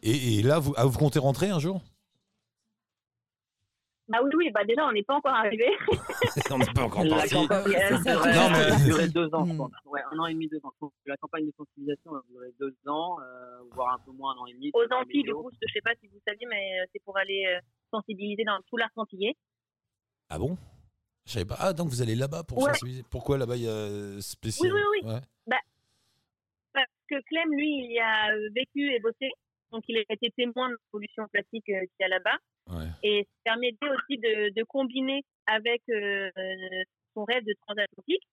Et là, vous comptez rentrer un jour ? Ah oui, bah déjà, on n'est pas encore arrivé. On n'est pas encore parti. Ça a duré 2 ans, je pense. Ouais, 1 an et demi, 2 ans. La campagne de sensibilisation a duré 2 ans, voire un peu moins, 1 an et demi. Aux Antilles, du coup, je ne sais pas si vous saviez, mais c'est pour aller sensibiliser dans tout l'arc antillais. Ah bon ? Je ne savais pas. Ah, donc vous allez là-bas pour sensibiliser. Pourquoi là-bas, il y a spécial ? Oui. Ouais. Bah, parce que Clem, lui, il y a vécu et bossé. Donc, il a été témoin de la pollution plastique qu'il y a là-bas. Ouais. Et ça permettait aussi de combiner avec son rêve de transatlantique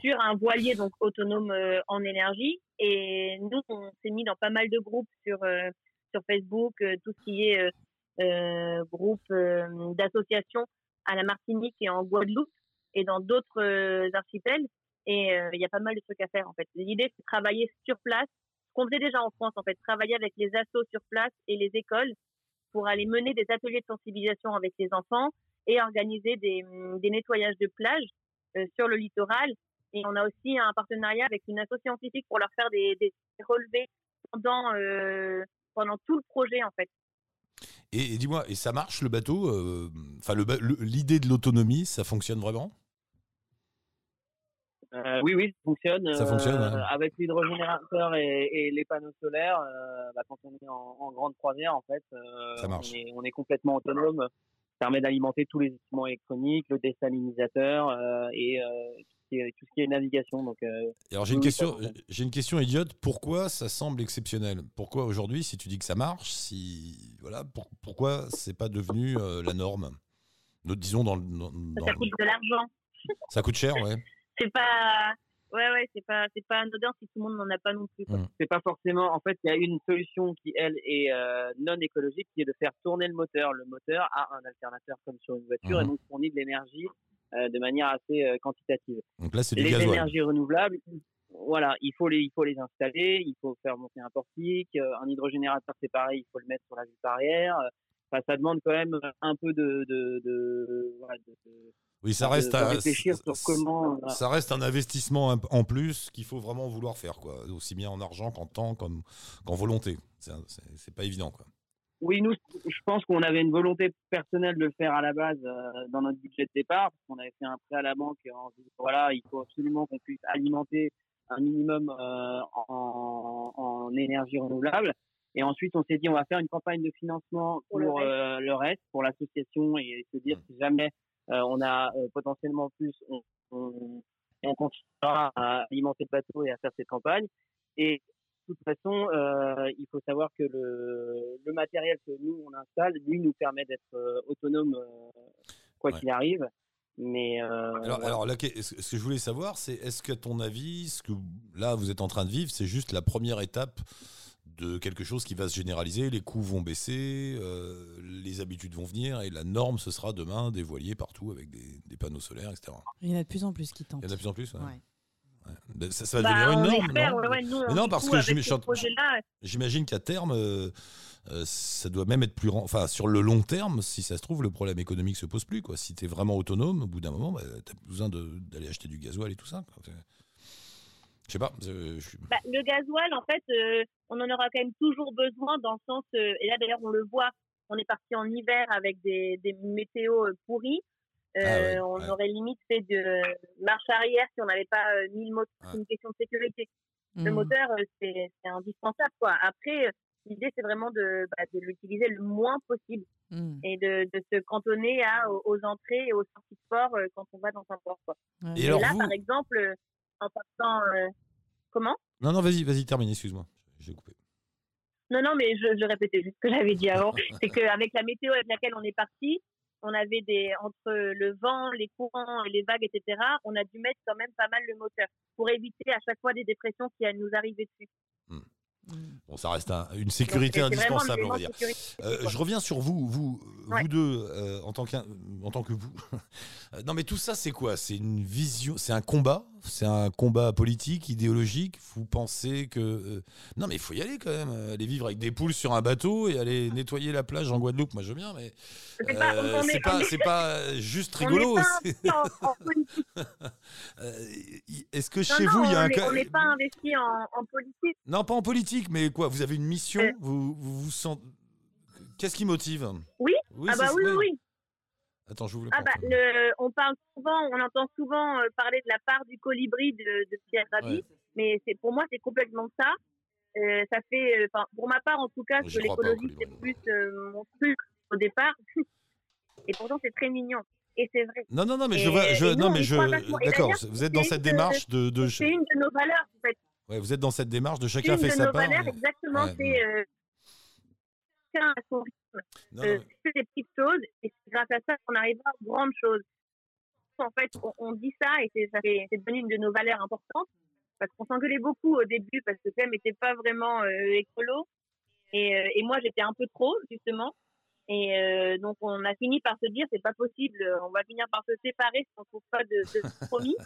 sur un voilier donc autonome en énergie. Et nous, on s'est mis dans pas mal de groupes sur Facebook, tout ce qui est groupe d'associations à la Martinique et en Guadeloupe et dans d'autres archipels. Et il y a pas mal de trucs à faire, en fait. L'idée, c'est de travailler sur place, ce qu'on faisait déjà en France, en fait, travailler avec les assos sur place et les écoles pour aller mener des ateliers de sensibilisation avec les enfants et organiser des nettoyages de plages sur le littoral. Et on a aussi un partenariat avec une asso scientifique pour leur faire des relevés pendant tout le projet, en fait. Et dis-moi, et ça marche, le bateau ? Enfin, l'idée de l'autonomie, ça fonctionne vraiment ? Oui, ça fonctionne. Ça fonctionne ouais. Avec l'hydrogénérateur et les panneaux solaires, quand on est en grande croisière, en fait, ça marche. On est complètement autonome. Ça permet d'alimenter tous les équipements électroniques, le désalinisateur et tout ce qui est navigation. Donc, alors, j'ai une question idiote. Pourquoi ça semble exceptionnel ? Pourquoi aujourd'hui, si tu dis que ça marche, pourquoi c'est pas devenu la norme ? Disons ça coûte de l'argent. Ça coûte cher, ouais. C'est pas anodin si tout le monde n'en a pas non plus. Quoi. C'est pas forcément. En fait, il y a une solution qui elle est non écologique, qui est de faire tourner le moteur. Le moteur a un alternateur comme sur une voiture et donc fournit de l'énergie de manière assez quantitative. Donc là, c'est du gasoil. Les énergies renouvelables, voilà, il faut les installer, il faut faire monter un portique, un hydrogénérateur, c'est pareil, il faut le mettre sur la vitre arrière. Enfin, ça demande quand même un peu de oui, ça reste un investissement en plus qu'il faut vraiment vouloir faire, quoi, aussi bien en argent qu'en temps, qu'en volonté. C'est pas évident, quoi. Oui, nous, je pense qu'on avait une volonté personnelle de le faire à la base dans notre budget de départ, parce qu'on avait fait un prêt à la banque en disant voilà, il faut absolument qu'on puisse alimenter un minimum en énergie renouvelable. Et ensuite, on s'est dit on va faire une campagne de financement pour le reste, pour l'association, et se dire si jamais on a potentiellement plus, on continuera à alimenter le bateau et à faire cette campagne. Et de toute façon, il faut savoir que le matériel que nous, on installe, lui, nous permet d'être autonome quoi qu'il arrive. Mais alors là, ce que je voulais savoir, c'est est-ce qu'à ton avis, ce que là, vous êtes en train de vivre, c'est juste la première étape de quelque chose qui va se généraliser, les coûts vont baisser, les habitudes vont venir et la norme, ce sera demain dévoilée partout avec des panneaux solaires, etc. Il y en a de plus en plus qui tentent. Il y en a de plus en plus, ouais. Ça va devenir une norme, espère, non, ouais, nous, non parce que j'imagine qu'à terme, ça doit même être plus... Enfin, sur le long terme, si ça se trouve, le problème économique se pose plus, quoi. Si tu es vraiment autonome, au bout d'un moment, tu as besoin d'aller acheter du gasoil et tout ça, quoi. Je sais pas. Le gasoil, en fait, on en aura quand même toujours besoin dans le sens... et là, d'ailleurs, on le voit, on est parti en hiver avec des météos pourris. On aurait limite fait de marche arrière si on n'avait pas mis le moteur. C'est une question de sécurité. Le moteur, c'est indispensable, quoi. Après, l'idée, c'est vraiment de l'utiliser le moins possible et de se cantonner aux entrées et aux sorties de port quand on va dans un port, quoi. Et là, par exemple, en partant... Comment ? Non, vas-y, termine, excuse-moi. J'ai coupé. Non, mais je répétais juste ce que j'avais dit avant. C'est qu'avec la météo avec laquelle on est parti, on avait entre le vent, les courants, les vagues, etc., on a dû mettre quand même pas mal le moteur pour éviter à chaque fois des dépressions qui nous arrivaient dessus. Bon, ça reste une sécurité indispensable, on va dire. Je reviens sur vous deux, en tant que vous. Non, mais tout ça, c'est quoi ? C'est une vision, c'est un combat politique, idéologique. Vous pensez que non, mais il faut y aller quand même. Aller vivre avec des poules sur un bateau et aller nettoyer la plage en Guadeloupe, moi je veux bien, mais c'est pas juste rigolo. Est-ce que chez vous, il y a on n'est pas investi en politique. Non, pas en politique. Mais quoi, vous avez une mission, vous sentez... Qu'est-ce qui motive ? Oui, oui. Attends, j'ouvre le portable. On entend souvent parler de la part du colibri de Pierre Rabhi, mais pour moi, c'est complètement ça. Ça fait, pour ma part en tout cas, que l'écologie, c'est plus mon truc au départ. Et pourtant, c'est très mignon. Et c'est vrai. Non, mais d'accord, vous êtes dans cette démarche de... C'est une de nos valeurs, en fait. Ouais, vous êtes dans cette démarche de chacun fait sa part. Une de nos valeurs, exactement, c'est chacun à son rythme, c'est des petites choses, et grâce à ça, on arrive à grandes choses. En fait, on dit ça, et c'est devenu une de nos valeurs importantes, parce qu'on s'engueulait beaucoup au début, parce que Clem n'était pas vraiment écolo, et moi, j'étais un peu trop, justement, et donc on a fini par se dire, c'est pas possible, on va finir par se séparer si on ne trouve pas de compromis.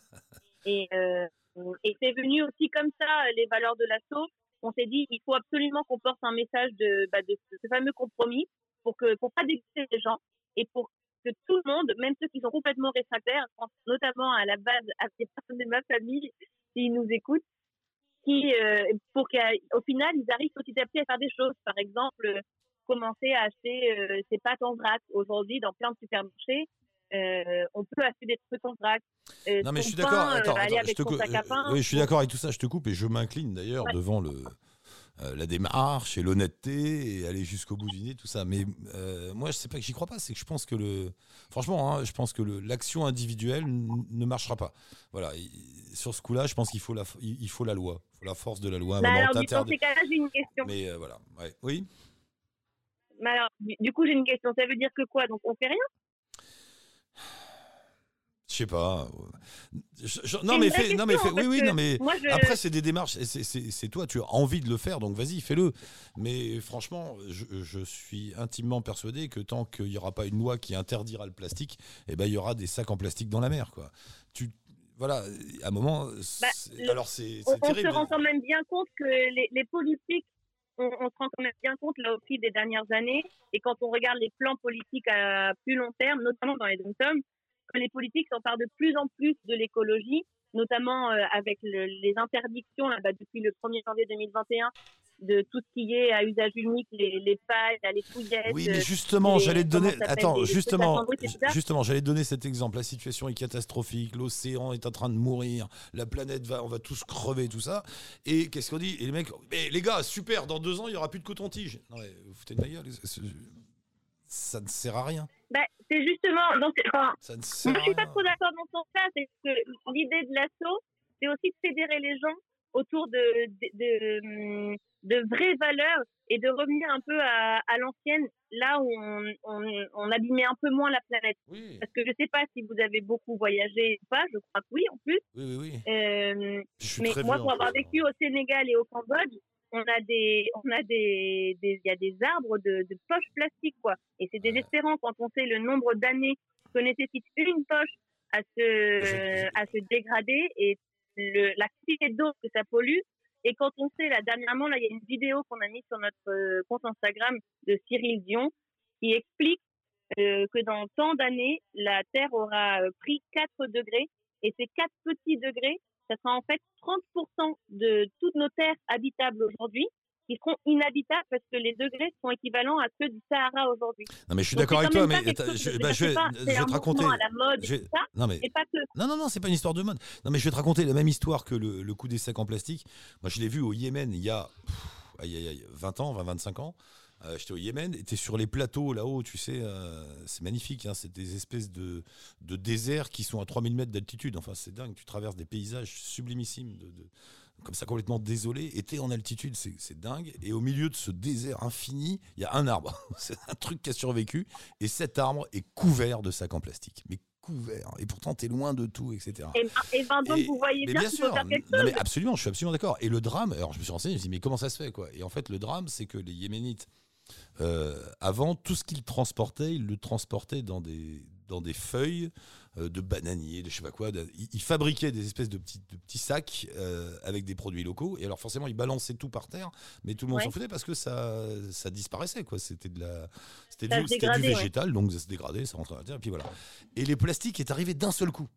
Et c'est venu aussi comme ça, les valeurs de l'asso. On s'est dit, il faut absolument qu'on porte un message de ce fameux compromis pour pas dégoûter les gens et pour que tout le monde, même ceux qui sont complètement réfractaires, notamment à la base à des personnes de ma famille qui nous écoutent, pour qu'au final, ils arrivent petit à petit à faire des choses. Par exemple, commencer à acheter ses pâtes en vrac. Aujourd'hui, dans plein de supermarchés, on peut acheter des trucs en vrac. Non mais je suis d'accord. Je suis d'accord avec tout ça. Je te coupe et je m'incline d'ailleurs devant la démarche et l'honnêteté et aller jusqu'au bout du nez, tout ça. Mais moi, je sais pas que j'y crois pas. C'est que je pense que franchement, je pense que l'action individuelle ne marchera pas. Voilà. Sur ce coup-là, je pense qu'il faut la loi, il faut la force de la loi. J'ai une question. Mais voilà. Ouais. Oui. Mais alors, du coup, j'ai une question. Ça veut dire que quoi ? Donc, on fait rien ? Je sais pas. Non mais fais, non mais fais, oui oui non mais je... après c'est des démarches. C'est toi, tu as envie de le faire, donc vas-y, fais-le. Mais franchement, je suis intimement persuadé que tant qu'il y aura pas une loi qui interdira le plastique, eh ben il y aura des sacs en plastique dans la mer, quoi. Tu voilà, à un moment. Alors c'est on terrible. On se rend quand même bien compte que les politiques. On se rend quand même bien compte, là, au fil des dernières années, et quand on regarde les plans politiques à plus long terme, notamment dans les DOM-TOM, que les politiques s'emparent de plus en plus de l'écologie, notamment avec les interdictions, là, bah, depuis le 1er janvier 2021, de tout ce qui est à usage unique, les pailles, les fouillettes... Oui, mais justement, j'allais te donner... Attends, justement, j'allais te donner cet exemple. La situation est catastrophique, l'océan est en train de mourir, la planète va... On va tous crever, tout ça. Et qu'est-ce qu'on dit ? Et les mecs... Mais les gars, super, dans 2 ans, il n'y aura plus de coton-tige. Non, mais vous foutez de ma gueule. Ça ne sert à rien. Bah, c'est justement... Donc, enfin, ça ne sert moi, je ne suis pas trop d'accord dans ce sens-là. C'est que l'idée de l'asso, c'est aussi de fédérer les gens autour de vraies valeurs et de revenir un peu à l'ancienne, là où on abîmait un peu moins la planète. Oui. Parce que je ne sais pas si vous avez beaucoup voyagé ou pas, je crois que oui en plus. Oui. Mais moi, pour avoir vécu au Sénégal et au Cambodge, il y a des arbres de poches plastiques, quoi. Et c'est désespérant quand on sait le nombre d'années que nécessite une poche à se dégrader et la quantité d'eau que ça pollue. Et quand on sait, là, dernièrement, il y a une vidéo qu'on a mise sur notre compte Instagram de Cyril Dion qui explique que dans tant d'années, la Terre aura pris 4 degrés. Et ces 4 petits degrés, ça sera en fait 30% de toutes nos terres habitables aujourd'hui qui seront inhabitables parce que les degrés sont équivalents à ceux du Sahara aujourd'hui. Non, mais je suis d'accord avec toi, mais je vais te raconter. À la mode et tout ça, non, mais... et pas que... non, c'est pas une histoire de mode. Non, mais je vais te raconter la même histoire que le coup des sacs en plastique. Moi, je l'ai vu au Yémen il y a 25 ans. J'étais au Yémen, et t'es sur les plateaux là-haut, tu sais, c'est magnifique, hein, c'est des espèces de déserts qui sont à 3000 mètres d'altitude, enfin c'est dingue, tu traverses des paysages sublimissimes, comme ça complètement désolé, et t'es en altitude, c'est dingue, et au milieu de ce désert infini, il y a un arbre, c'est un truc qui a survécu, et cet arbre est couvert de sacs en plastique, mais couvert, et pourtant t'es loin de tout, etc. Et ben donc vous voyez bien qu'il faut faire quelque chose. Non mais absolument, je suis absolument d'accord, et le drame, alors je me suis renseigné, je me suis dit mais comment ça se fait, quoi, et en fait le drame c'est que les Yéménites, avant, tout ce qu'ils transportaient, ils le transportaient dans des feuilles de bananiers, de je sais pas quoi. Ils fabriquaient des espèces de petits sacs avec des produits locaux. Et alors forcément, ils balançaient tout par terre, mais tout le monde s'en foutait parce que ça disparaissait, quoi. C'était du végétal, donc ça se dégradait, ça rentrait dans la terre, et puis voilà. Et les plastiques est arrivé d'un seul coup.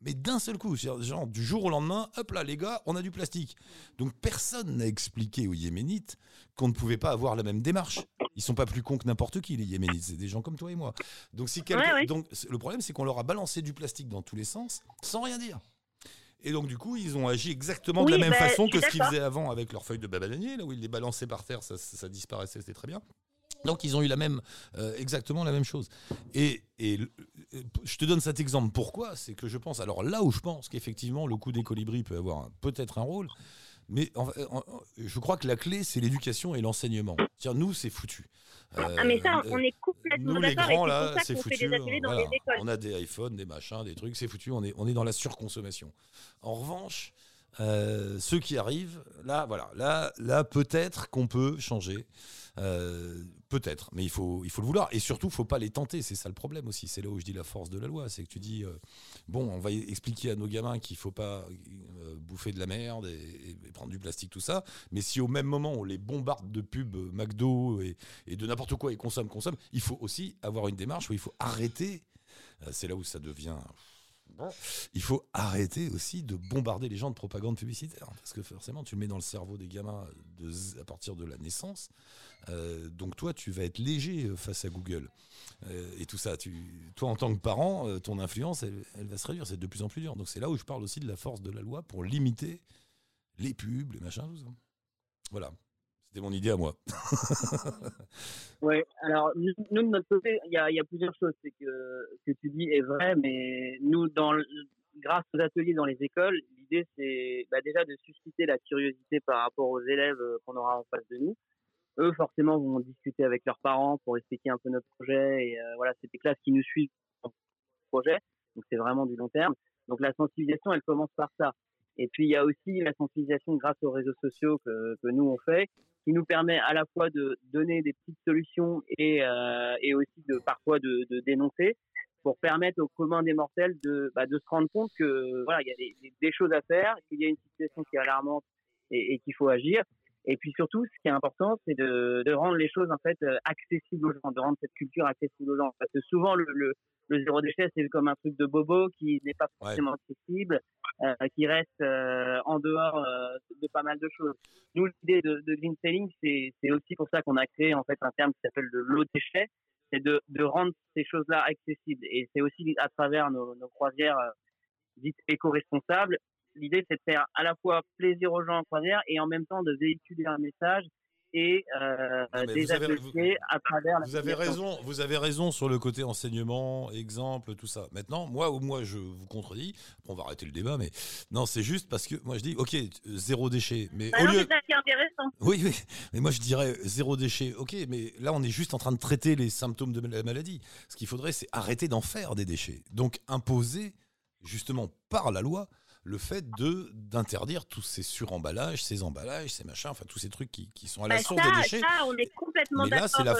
Mais d'un seul coup, genre du jour au lendemain, hop là les gars, on a du plastique. Donc personne n'a expliqué aux Yéménites qu'on ne pouvait pas avoir la même démarche. Ils sont pas plus cons que n'importe qui, les Yéménites, c'est des gens comme toi et moi. Donc si donc le problème c'est qu'on leur a balancé du plastique dans tous les sens sans rien dire. Et donc du coup, ils ont agi exactement de la même façon que ce qu'ils faisaient avant avec leurs feuilles de bananier, là où ils les balançaient par terre, ça disparaissait, c'était très bien. Donc ils ont eu exactement la même chose. Et je te donne cet exemple. Pourquoi ? C'est que je pense... Alors là où je pense qu'effectivement, le coup des colibris peut avoir peut-être un rôle, mais je crois que la clé, c'est l'éducation et l'enseignement. C'est-à-dire, nous, c'est foutu. Ah mais ça, on est complètement d'accord. Nous, les grands, là, c'est foutu. Des écoles. On a des iPhones, des machins, des trucs, c'est foutu. On est dans la surconsommation. En revanche, ceux qui arrivent, là, peut-être qu'on peut changer... peut-être, mais il faut le vouloir et surtout faut pas les tenter, c'est ça le problème aussi, c'est là où je dis la force de la loi, c'est que tu dis bon, on va expliquer à nos gamins qu'il faut pas bouffer de la merde et prendre du plastique, tout ça, mais si au même moment on les bombarde de pubs McDo et de n'importe quoi et consomme, il faut aussi avoir une démarche où il faut arrêter, c'est là où ça devient... Il faut arrêter aussi de bombarder les gens de propagande publicitaire, parce que forcément tu le mets dans le cerveau des gamins à partir de la naissance, donc toi tu vas être léger face à Google et tout ça, toi en tant que parent, ton influence elle va se réduire, c'est de plus en plus dur, donc c'est là où je parle aussi de la force de la loi pour limiter les pubs, les machins, tout ça. Voilà, c'était mon idée à moi. Oui, alors nous de notre côté, il y a plusieurs choses. C'est que ce que tu dis est vrai, mais nous, grâce aux ateliers dans les écoles, l'idée c'est déjà de susciter la curiosité par rapport aux élèves qu'on aura en face de nous. Eux, forcément, vont discuter avec leurs parents pour expliquer un peu notre projet. Et voilà, c'est des classes qui nous suivent dans le projet. Donc c'est vraiment du long terme. Donc la sensibilisation, elle commence par ça. Et puis il y a aussi la sensibilisation grâce aux réseaux sociaux que nous on fait, qui nous permet à la fois de donner des petites solutions et aussi de parfois de dénoncer, pour permettre aux communs des mortels de se rendre compte que voilà, il y a des choses à faire, qu'il y a une situation qui est alarmante et qu'il faut agir. Et puis surtout, ce qui est important, c'est de rendre les choses en fait accessibles aux gens, de rendre cette culture accessible aux gens. Parce que souvent, le zéro déchet, c'est comme un truc de bobo qui n'est pas forcément accessible, qui reste en dehors de pas mal de choses. Nous, l'idée de Green Sailing, c'est aussi pour ça qu'on a créé en fait un terme qui s'appelle le low déchet, c'est de rendre ces choses-là accessibles. Et c'est aussi à travers nos croisières dites éco-responsables. L'idée, c'est de faire à la fois plaisir aux gens en croisière et en même temps de véhiculer un message et des associés à travers la situation. Vous avez raison sur le côté enseignement, exemple, tout ça. Maintenant, moi, je vous contredis. On va arrêter le débat, mais non, c'est juste parce que moi, je dis, OK, zéro déchet. Mais au lieu... c'est ça qui est intéressant. Oui, mais moi, je dirais zéro déchet. OK, mais là, on est juste en train de traiter les symptômes de la maladie. Ce qu'il faudrait, c'est arrêter d'en faire des déchets. Donc, imposer, justement, par la loi, le fait d'interdire tous ces suremballages, ces emballages, ces machins, enfin tous ces trucs qui sont à la source des déchets. Ça, on est complètement d'accord. Mais là,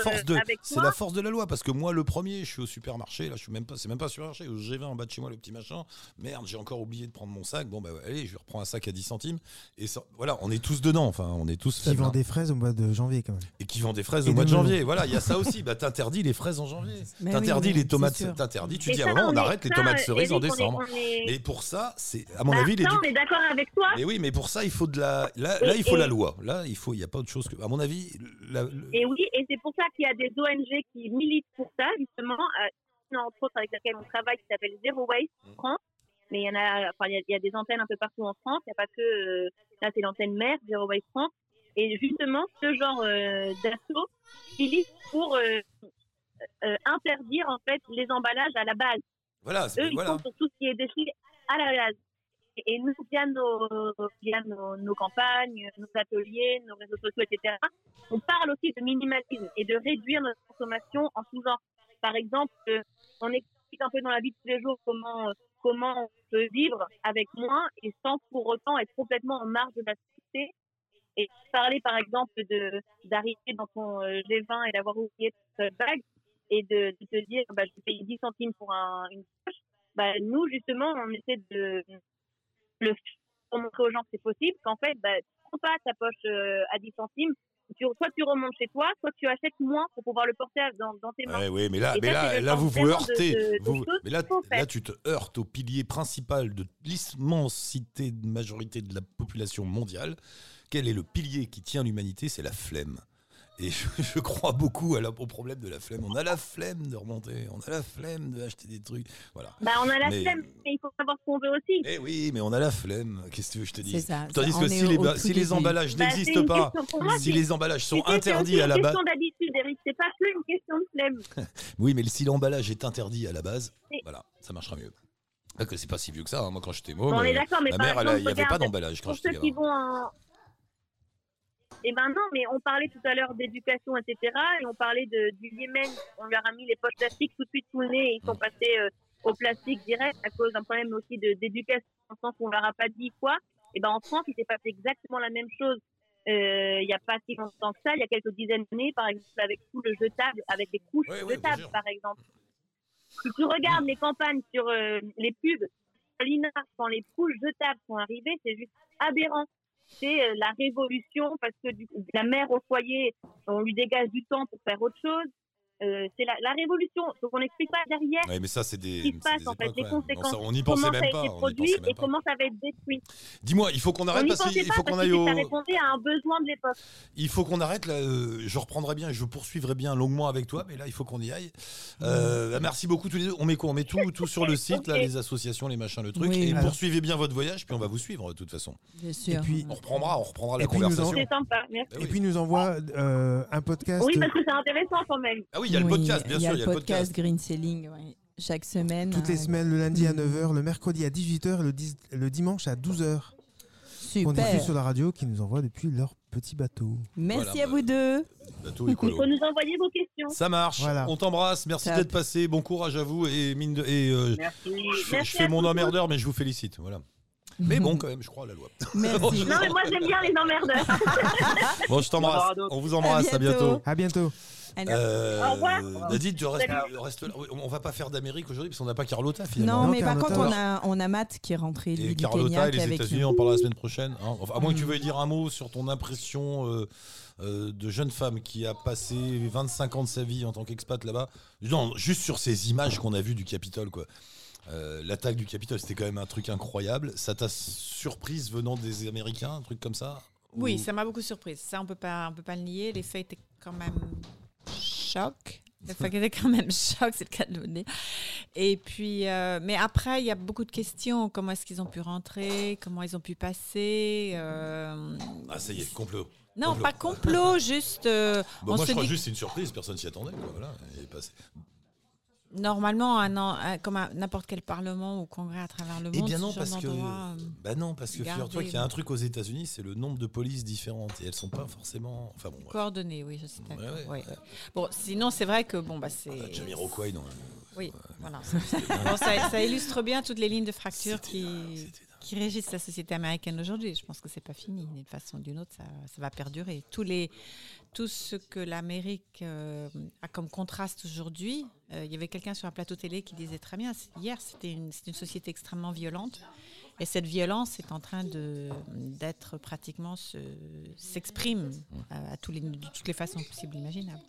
c'est la force de la loi, parce que moi, le premier, je suis au supermarché, là, c'est même pas supermarché, au G20 en bas de chez moi, le petit machin. Merde, j'ai encore oublié de prendre mon sac. Bon, bah allez, je reprends un sac à 10 centimes. Et ça, voilà, on est tous dedans. Enfin, on est tous. Qui vend des fraises au mois de janvier, quand même. Et qui vend des fraises au mois de janvier. Voilà, il y a ça aussi. Bah, t'interdis les fraises en janvier. T'interdis les tomates. T'interdis. Tu dis à un moment, on arrête les tomates cerises en décembre. Et pour ça, c'est à mon avis, non, mais d'accord avec toi. Mais oui, mais pour ça, il faut de la. Là, il faut la loi. Là, il n'y a pas autre chose que. À mon avis. Et oui, et c'est pour ça qu'il y a des ONG qui militent pour ça, justement. Entre autres, avec laquelle on travaille, qui s'appelle Zero Waste France. Mais il y a des antennes un peu partout en France. Il n'y a pas que. Là, c'est l'antenne mère, Zero Waste France. Et justement, ce genre d'assaut milite pour interdire, en fait, les emballages à la base. Voilà, c'est ils sont pour tout ce qui est déchets à la base. Et nous, via nos campagnes, nos ateliers, nos réseaux sociaux, etc., on parle aussi de minimalisme et de réduire notre consommation en tout genre. Par exemple, on explique un peu dans la vie de tous les jours comment on peut vivre avec moins et sans pour autant être complètement en marge de la société. Et parler, par exemple, d'arriver dans ton G20 et d'avoir oublié cette bague et de te dire « je paye 10 centimes pour une poche », nous, justement, on essaie pour montrer aux gens que c'est possible, qu'en fait, tu prends pas ta poche à 10 centimes, soit tu remontes chez toi, soit tu achètes moins pour pouvoir le porter dans tes mains. Oui, mais là, vous heurtez. Mais là, tu te heurtes au pilier principal de l'immensité de majorité de la population mondiale. Quel est le pilier qui tient l'humanité ? C'est la flemme. Et je crois beaucoup au problème de la flemme. On a la flemme de remonter, on a la flemme d'acheter des trucs. Voilà. On a la flemme, mais il faut savoir ce qu'on veut aussi. Eh oui, mais on a la flemme. Qu'est-ce que tu veux que je te dise ? Tandis que si les emballages n'existent pas, si les emballages sont interdits à la base. C'est une question d'habitude, Eric, c'est pas que une question de flemme. Oui, mais si l'emballage est interdit à la base, voilà, ça marchera mieux. C'est pas si vieux que ça, hein. Moi quand j'étais môme, ma mère, il n'y avait pas d'emballage quand j'étais gamin. Et non, mais on parlait tout à l'heure d'éducation, etc. Et on parlait du Yémen. On leur a mis les poches plastiques tout de suite sous le nez et ils sont passés au plastique direct à cause d'un problème aussi d'éducation. En sens qu'on leur a pas dit quoi. Et en France, il s'est passé exactement la même chose. Il n'y a pas si longtemps que ça. Il y a quelques dizaines d'années, par exemple, avec tout le jetable, avec les couches jetables, par exemple. Si tu regardes les campagnes sur les pubs, quand les couches jetables sont arrivées, c'est juste aberrant. C'est la révolution parce que la mère au foyer, on lui dégage du temps pour faire autre chose. C'est la révolution. Donc on n'explique pas derrière ce qui se passe, en fait, les conséquences. On n'y pensait même pas. Comment ça a été produit et comment ça va être détruit. Dis-moi, il faut qu'on arrête parce qu'il faut qu'on aille au. Ça répondait à un besoin de l'époque. Il faut qu'on arrête. Là, je reprendrai bien, je poursuivrai bien longuement avec toi, mais là, il faut qu'on y aille. Merci beaucoup tous les deux. On met quoi ? On met tout sur le site, là, les associations, les machins, le truc. Oui, et poursuivez bien votre voyage, puis on va vous suivre de toute façon. Bien sûr. Et puis on reprendra la conversation. Et puis nous envoie un podcast. Oui, parce que c'est intéressant quand même. Oui, il y a le podcast, bien sûr. Il y a le podcast Green Sailing, chaque semaine. Toutes les semaines, le lundi à 9h, le mercredi à 18h, le dimanche à 12h. Super. On diffuse sur la radio qui nous envoie depuis leur petit bateau. Merci voilà, à vous deux. Bateau écolo. Vous nous envoyez vos questions. Ça marche. Voilà. On t'embrasse. Merci d'être passé. Bon courage à vous. Et mine de, merci. Je fais mon emmerdeur, mais je vous félicite. Voilà. Mais bon, quand même, je crois à la loi. Merci. Bon, non, mais moi, j'aime bien les emmerdeurs. Bon, je t'embrasse. On vous embrasse. À bientôt. À bientôt. Au revoir. Nadine, tu restes là. On va pas faire d'Amérique aujourd'hui parce qu'on n'a pas Carlotta finalement. Non, mais Carlotta. Par contre, on a Matt qui est rentré du Kenya. Carlotta et les États-Unis, on parle la semaine prochaine. Hein. Enfin, à moins que tu veuilles dire un mot sur ton impression de jeune femme qui a passé 25 ans de sa vie en tant qu'expat là-bas. Non, juste sur ces images qu'on a vues du Capitole, quoi. L'attaque du Capitole, c'était quand même un truc incroyable. Ça t'a surprise venant des Américains, un truc comme ça? Oui, ça m'a beaucoup surprise. Ça, on peut pas le nier. Les faits étaient quand même choc. C'est le cas de le dire. Et puis, mais après, il y a beaucoup de questions. Comment est-ce qu'ils ont pu rentrer? Comment ils ont pu passer? Ah, ça y est, complot. Non, complot. Pas complot, juste. Bon, moi, je crois juste c'est une surprise. Personne s'y attendait. Quoi, voilà, et passé. Normalement, comme à n'importe quel parlement ou congrès à travers le monde. Eh bien non, parce que figure-toi qu'il y a un truc aux États-Unis, c'est le nombre de polices différentes et elles sont pas forcément, enfin bon. Ouais. Coordonnées, oui, je suis d'accord. Ouais. Bon, sinon c'est vrai que bon bah c'est. Jamiroquai, non. Oui, voilà. Bon, ça illustre bien toutes les lignes de fracture qui régissent la société américaine aujourd'hui. Je pense que c'est pas fini. D'une façon ou d'une autre, ça va perdurer. Tout ce que l'Amérique a comme contraste aujourd'hui, il y avait quelqu'un sur un plateau télé qui disait très bien, hier c'est une société extrêmement violente et cette violence est en train d'être pratiquement s'exprime à toutes les façons possibles imaginables.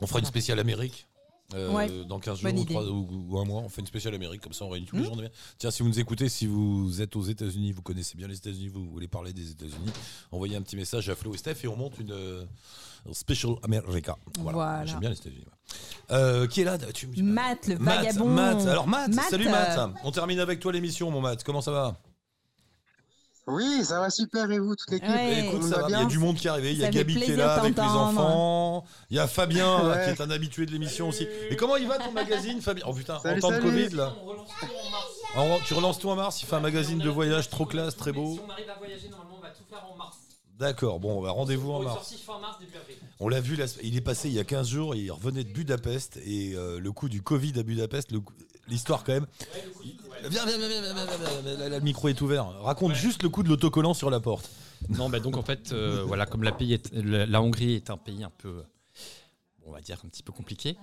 On fera une spéciale Amérique dans 15 jours ou un mois, on fait une spéciale Amérique, comme ça on réunit tous les gens. Tiens, si vous nous écoutez, si vous êtes aux États-Unis, vous connaissez bien les États-Unis, vous voulez parler des États-Unis, envoyez un petit message à Flo et Steph et on monte une Special America. Voilà. J'aime bien les États-Unis. Qui est là? Matt, le vagabond. Matt, salut Matt. On termine avec toi l'émission, mon Matt. Comment ça va? Oui, ça va super, et vous, toute l'équipe? Écoute, ça va. Il y a du monde qui est arrivé, il y a Gabi qui est là avec les enfants, il y a Fabien qui est un habitué de l'émission aussi. Et comment il va ton magazine, Fabien? Oh putain, en temps de Covid là. Tu relances tout en mars, il fait un magazine de voyage trop classe, très beau. Si on arrive à voyager, normalement on va tout faire en mars. D'accord, bon, bah, rendez-vous en mars. On l'a vu, il est passé il y a 15 jours, il revenait de Budapest, et le coup du Covid à Budapest, l'histoire quand même... Viens, le micro est ouvert. Raconte juste le coup de l'autocollant sur la porte. Non, bah, donc en fait, voilà, comme la Hongrie est un pays un peu... on va dire un petit peu compliqué.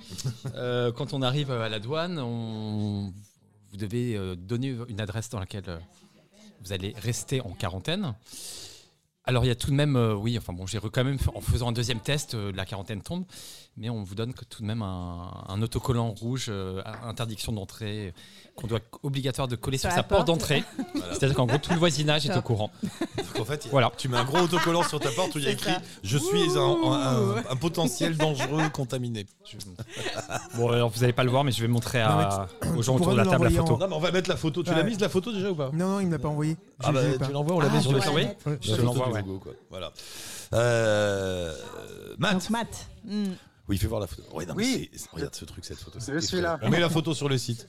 Quand on arrive à la douane, vous devez donner une adresse dans laquelle vous allez rester en quarantaine. Alors, il y a tout de même, j'ai quand même, en faisant un deuxième test, la quarantaine tombe, mais on vous donne tout de même un autocollant rouge, interdiction d'entrée, qu'on doit obligatoire de coller sur sa porte d'entrée. Voilà. C'est-à-dire qu'en gros, tout le voisinage est au courant. Donc, en fait, tu mets un gros autocollant sur ta porte où il y a écrit « Je suis un potentiel dangereux contaminé ». Bon, alors, vous n'allez pas le voir, mais je vais montrer aux gens autour de la table la photo. Non, mais on va mettre la photo. Tu l'as mise, la photo, déjà, ou pas? Non, il ne me l'a pas envoyée. Ah bah, tu l'envoies, on l'a mis sur le serveur. Je te l'envoie. Ouais. Logo, quoi. Voilà. Matt. Donc, Matt. Oui, fais voir la photo. Ouais, non, oui. Regarde ce truc, cette photo. Je suis là. Mets la photo sur le site.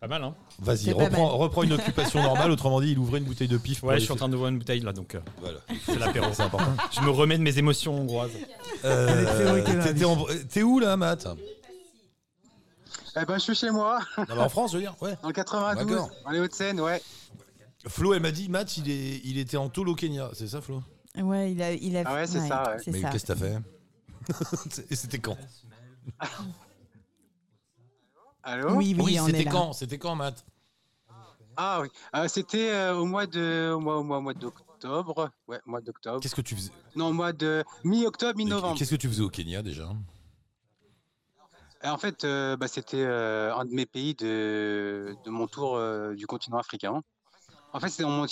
Pas mal, hein? Vas-y, reprends une occupation normale. Autrement dit, il ouvrait une bouteille de pif. Ouais, je suis en train d'ouvrir une bouteille là, donc. Voilà. C'est l'apéro, c'est important. Je me remets de mes émotions hongroises. T'es où là, Matt? Eh ben, je suis chez moi. En France, je veux dire. Ouais. En 92. En les Hauts-de-Seine, ouais. Flo, elle m'a dit, Matt, il était en tôle au Kenya. C'est ça, Flo? Ouais, il a. Ah ouais, c'est ça. Ouais. Mais qu'est-ce que t'as fait? Et c'était quand? Allô? Oui, c'était quand, Matt? Ah oui, c'était au mois d'octobre. Ouais, mois d'octobre. Qu'est-ce que tu faisais? Non, au mois de mi-octobre, mi-novembre. Qu'est-ce que tu faisais au Kenya déjà? En fait, c'était un de mes pays de mon tour du continent africain. En fait, c'était dans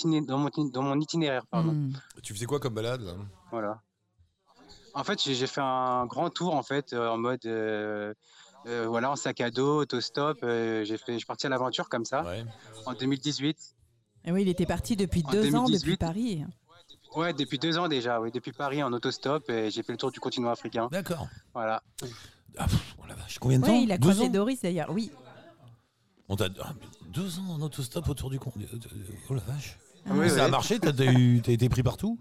mon itinéraire, pardon. Tu faisais quoi comme balade là? Voilà. En fait, j'ai fait un grand tour, en fait, en mode, en sac à dos, autostop. Je suis parti à l'aventure comme ça, en 2018. Et oui, il était parti depuis 2 ans depuis Paris. Ouais, depuis 2 ans déjà, oui, depuis Paris en autostop. Et j'ai fait le tour du continent africain. D'accord. Voilà. Ah, la vache, combien de temps? Oui, il a croisé Doris d'ailleurs, oui. On t'a 2 ans en autostop autour du con. Oh la vache. Oui, ça a marché? T'as été pris partout?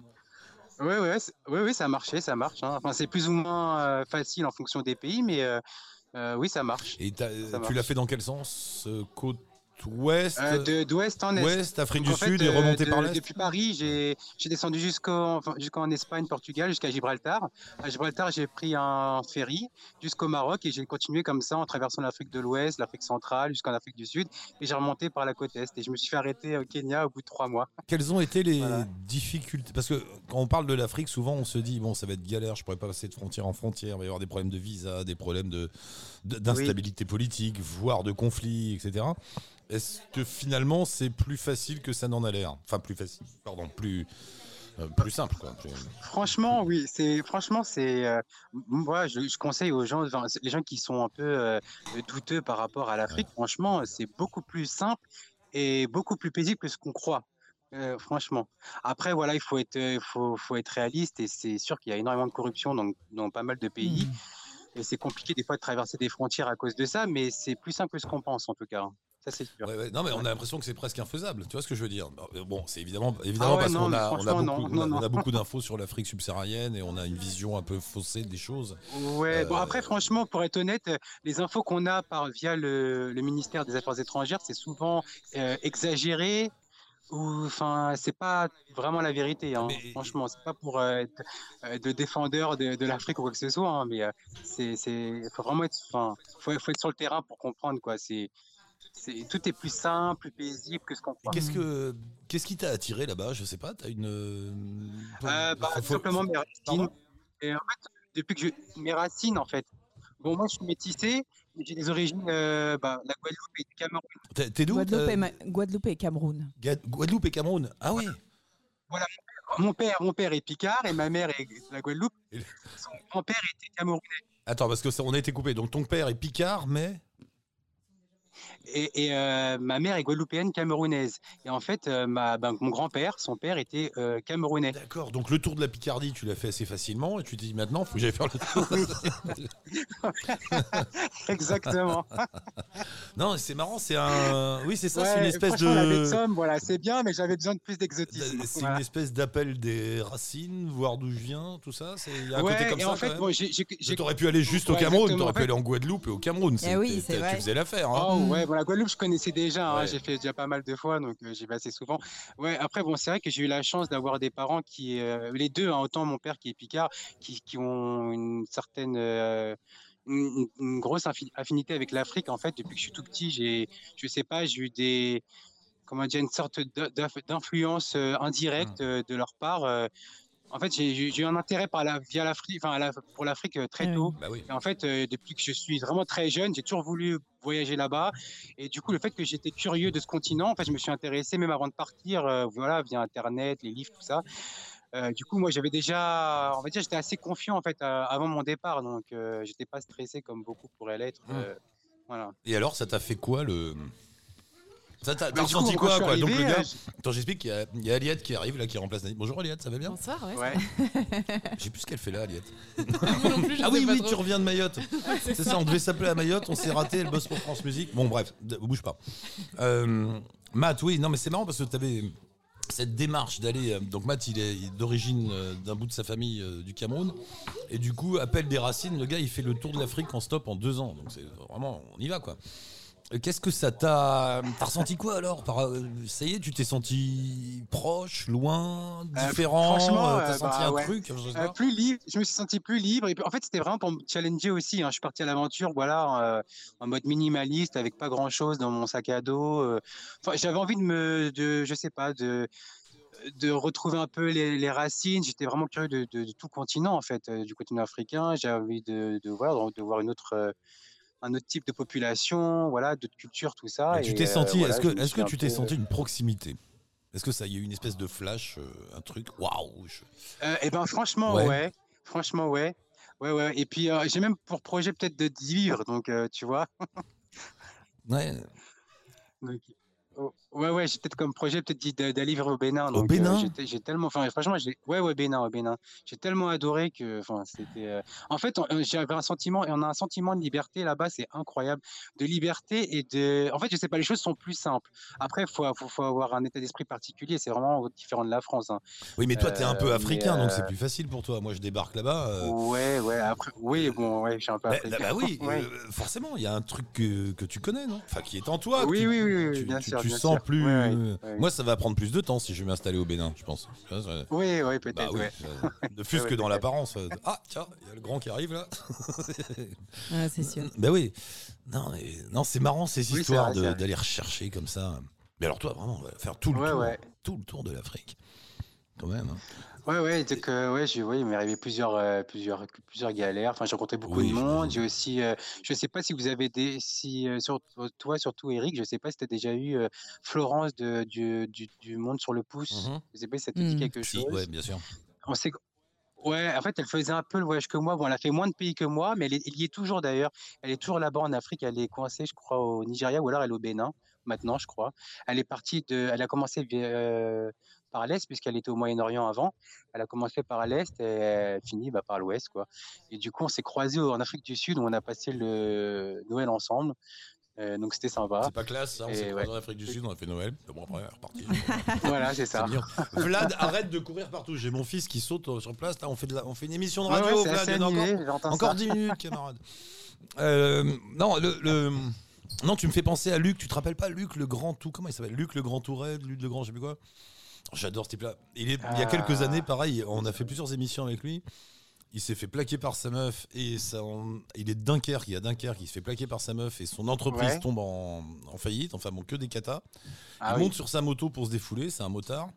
Oui, ça a marché, ça marche. Hein. Enfin, c'est plus ou moins facile en fonction des pays, mais oui, ça marche. Et ça marche. Tu l'as fait dans quel sens, côte ouest, d'ouest en est. Ouest, Afrique donc, du Sud, et remonté par l'est. Depuis Paris, j'ai descendu jusqu'en Espagne, Portugal, jusqu'à Gibraltar. À Gibraltar, j'ai pris un ferry jusqu'au Maroc et j'ai continué comme ça en traversant l'Afrique de l'Ouest, l'Afrique centrale, jusqu'en Afrique du Sud. Et j'ai remonté par la côte est. Et je me suis fait arrêter au Kenya au bout de 3 mois. Quelles ont été les difficultés? Parce que quand on parle de l'Afrique, souvent on se dit bon, ça va être galère, je pourrais pas passer de frontière en frontière, il va y avoir des problèmes de visa, des problèmes d'instabilité politique, voire de conflits, etc. Est-ce que finalement c'est plus facile que ça n'en a l'air? Enfin plus facile, pardon, plus simple quoi. Franchement oui, moi je conseille aux gens, enfin, les gens qui sont un peu douteux par rapport à l'Afrique, franchement c'est beaucoup plus simple et beaucoup plus paisible que ce qu'on croit. Franchement. Après voilà, il faut être réaliste et c'est sûr qu'il y a énormément de corruption dans pas mal de pays. Et c'est compliqué des fois de traverser des frontières à cause de ça, mais c'est plus simple que ce qu'on pense en tout cas. Ça, c'est sûr. Ouais. Non, mais on a l'impression que c'est presque infaisable. Tu vois ce que je veux dire? Bon, c'est évidemment parce qu'on a beaucoup d'infos sur l'Afrique subsaharienne et on a une vision un peu faussée des choses. Ouais. Bon, après, franchement, pour être honnête, les infos qu'on a via le ministère des Affaires étrangères, c'est souvent exagéré. Enfin, c'est pas vraiment la vérité, hein. Franchement, c'est pas pour être de défendeur de l'Afrique ou quoi que ce soit, hein, mais faut vraiment être, faut être sur le terrain pour comprendre quoi. Tout est plus simple, plus paisible que ce qu'on croit. Qu'est-ce qui t'a attiré là-bas? Je sais pas, t'as une... Simplement mes racines. Et en fait, depuis que mes racines en fait. Bon, moi je suis métissé, j'ai des origines la Guadeloupe et du Cameroun. T'es d'où? Guadeloupe et Cameroun. Guadeloupe et Cameroun, ah oui. Voilà, mon père est picard et ma mère est de la Guadeloupe. Son grand-père était camerounais. Attends, parce qu'on a été coupé, donc ton père est picard mais... Et ma mère est guadeloupéenne camerounaise. Et en fait, mon grand-père, son père, était camerounais. D'accord, donc le tour de la Picardie, tu l'as fait assez facilement. Et tu te dis, maintenant, il faut que j'aille faire le tour. Exactement. Non, c'est marrant, c'est un... Oui, c'est ça, ouais, c'est une espèce de... La Betsum, voilà, c'est bien, mais j'avais besoin de plus d'exotisme. C'est une espèce d'appel des racines, voir d'où je viens, tout ça. Il y a un côté comme ça, en fait, bon, t'aurais pu aller juste au Cameroun, t'aurais pu aller en Guadeloupe et au Cameroun. Oui, c'est vrai. Tu faisais l'affaire, hein. Ouais, bon, la Guadeloupe, je connaissais déjà, hein, j'ai fait déjà pas mal de fois, donc j'y vais assez souvent. Ouais, après, bon, c'est vrai que j'ai eu la chance d'avoir des parents qui, les deux, hein, autant mon père qui est picard, qui ont une certaine, une grosse affinité avec l'Afrique, en fait, depuis que je suis tout petit, j'ai eu des, comment dire, une sorte d'influence indirecte de leur part. En fait, j'ai eu un intérêt pour l'Afrique très tôt. Bah oui. Et en fait, depuis que je suis vraiment très jeune, j'ai toujours voulu voyager là-bas. Et du coup, le fait que j'étais curieux de ce continent, en fait, je me suis intéressé même avant de partir, via Internet, les livres, tout ça. Du coup, moi, j'avais déjà, on va dire, j'étais assez confiant en fait avant mon départ, donc j'étais pas stressé comme beaucoup pourraient l'être. Voilà. Et alors, ça t'a fait quoi le... Ça t'as ressenti quoi arrivé, donc le gars... Attends, j'explique qu'il y a Aliette qui arrive là, qui remplace Nadine. Bonjour Aliette, ça va bien? Bonsoir, ouais. J'ai plus ce qu'elle fait là, Aliette. Non plus, oui, tu reviens de Mayotte. C'est ça, on devait s'appeler à Mayotte, on s'est raté, elle bosse pour France Musique. Bon bref, bouge pas. Matt, oui, non mais c'est marrant parce que t'avais cette démarche d'aller... Donc Matt, il est d'origine d'un bout de sa famille du Cameroun. Et du coup, appel des racines, le gars il fait le tour de l'Afrique en stop en 2 ans. Donc c'est vraiment, on y va quoi. Qu'est-ce que ça t'a... T'as ressenti quoi alors? Ça y est, tu t'es senti proche, loin, différent? Franchement, t'as senti un truc? Plus libre, je me suis senti plus libre. Et puis, en fait, c'était vraiment pour me challenger aussi, hein. Je suis parti à l'aventure, voilà, en mode minimaliste, avec pas grand-chose dans mon sac à dos. Enfin, j'avais envie de retrouver un peu les racines. J'étais vraiment curieux de tout continent, en fait, du continent africain. J'avais envie de voir une autre... un autre type de population, voilà, d'autres cultures, tout ça. Et tu t'es senti, voilà, est-ce que tu t'es senti une proximité? Est-ce que ça y a eu une espèce de flash, un truc, waouh? Franchement, ouais. Franchement, ouais. Ouais. Et puis, j'ai même pour projet peut-être de vivre, donc, tu vois. Ouais. Donc, Ouais, j'ai peut-être comme projet d'un livre au Bénin. Au Bénin. J'ai tellement, enfin franchement, Bénin. J'ai tellement adoré que, enfin, c'était. En fait, j'avais un sentiment, et on a un sentiment de liberté là-bas, c'est incroyable, de liberté et de. En fait, je sais pas, les choses sont plus simples. Après, faut avoir un état d'esprit particulier. C'est vraiment différent de la France. Hein. Oui, mais toi, t'es un peu africain, donc c'est plus facile pour toi. Moi, je débarque là-bas. Ouais. Après, oui, bon, ouais, je suis un peu africain. Bah oui, ouais. Forcément, il y a un truc que tu connais, non? Enfin, qui est en toi. Oui, oui, bien sûr. Tu sens plus. Oui. Moi, ça va prendre plus de temps si je vais m'installer au Bénin, je pense. Oui, peut-être. Bah, oui. Ouais. Ne fût-ce que dans l'apparence. Ah, tiens, il y a le grand qui arrive là. Ah, c'est sûr. Ben oui. Non, c'est marrant ces histoires d'aller rechercher comme ça. Mais alors, toi, vraiment, on va faire tout le tour de l'Afrique. Quand même. Hein. Ouais, donc il m'est arrivé plusieurs galères. Enfin, j'ai rencontré beaucoup de monde. J'ai aussi, je sais pas si vous avez surtout Eric, je sais pas si tu as déjà eu Florence du Monde sur le pouce. Mm-hmm. Je sais pas si ça te dit quelque chose. Oui, bien sûr. Ouais, en fait, elle faisait un peu le voyage que moi. Bon, elle a fait moins de pays que moi, mais elle y est toujours d'ailleurs. Elle est toujours là-bas en Afrique. Elle est coincée, je crois, au Nigeria ou alors elle est au Bénin maintenant, je crois. Elle est partie elle a commencé par l'est puisqu'elle était au Moyen-Orient avant. Elle a commencé par l'est et fini par l'ouest, quoi. Et du coup, on s'est croisés en Afrique du Sud où on a passé le Noël ensemble. Donc c'était sympa. C'est pas classe, ça. On s'est croisés en Afrique du Sud, on a fait Noël. Bon, après, on est reparti. Voilà, c'est ça. C'est Vlad, arrête de courir partout. J'ai mon fils qui saute sur place. Là, on fait une émission de radio. Ouais, Vlad, encore 10 minutes, camarade. Non, tu me fais penser à Luc. Tu te rappelles pas Luc le Grand Tout? Comment il s'appelle? Luc le Grand Tourette, Luc le Grand, je sais plus quoi. J'adore ce type-là. Il y a quelques années, pareil, on a fait plusieurs émissions avec lui. Il s'est fait plaquer par sa meuf et il est de Dunkerque, il est à Dunkerque, il se fait plaquer par sa meuf et son entreprise tombe en faillite, enfin bon, que des catas. Il monte sur sa moto pour se défouler, c'est un motard.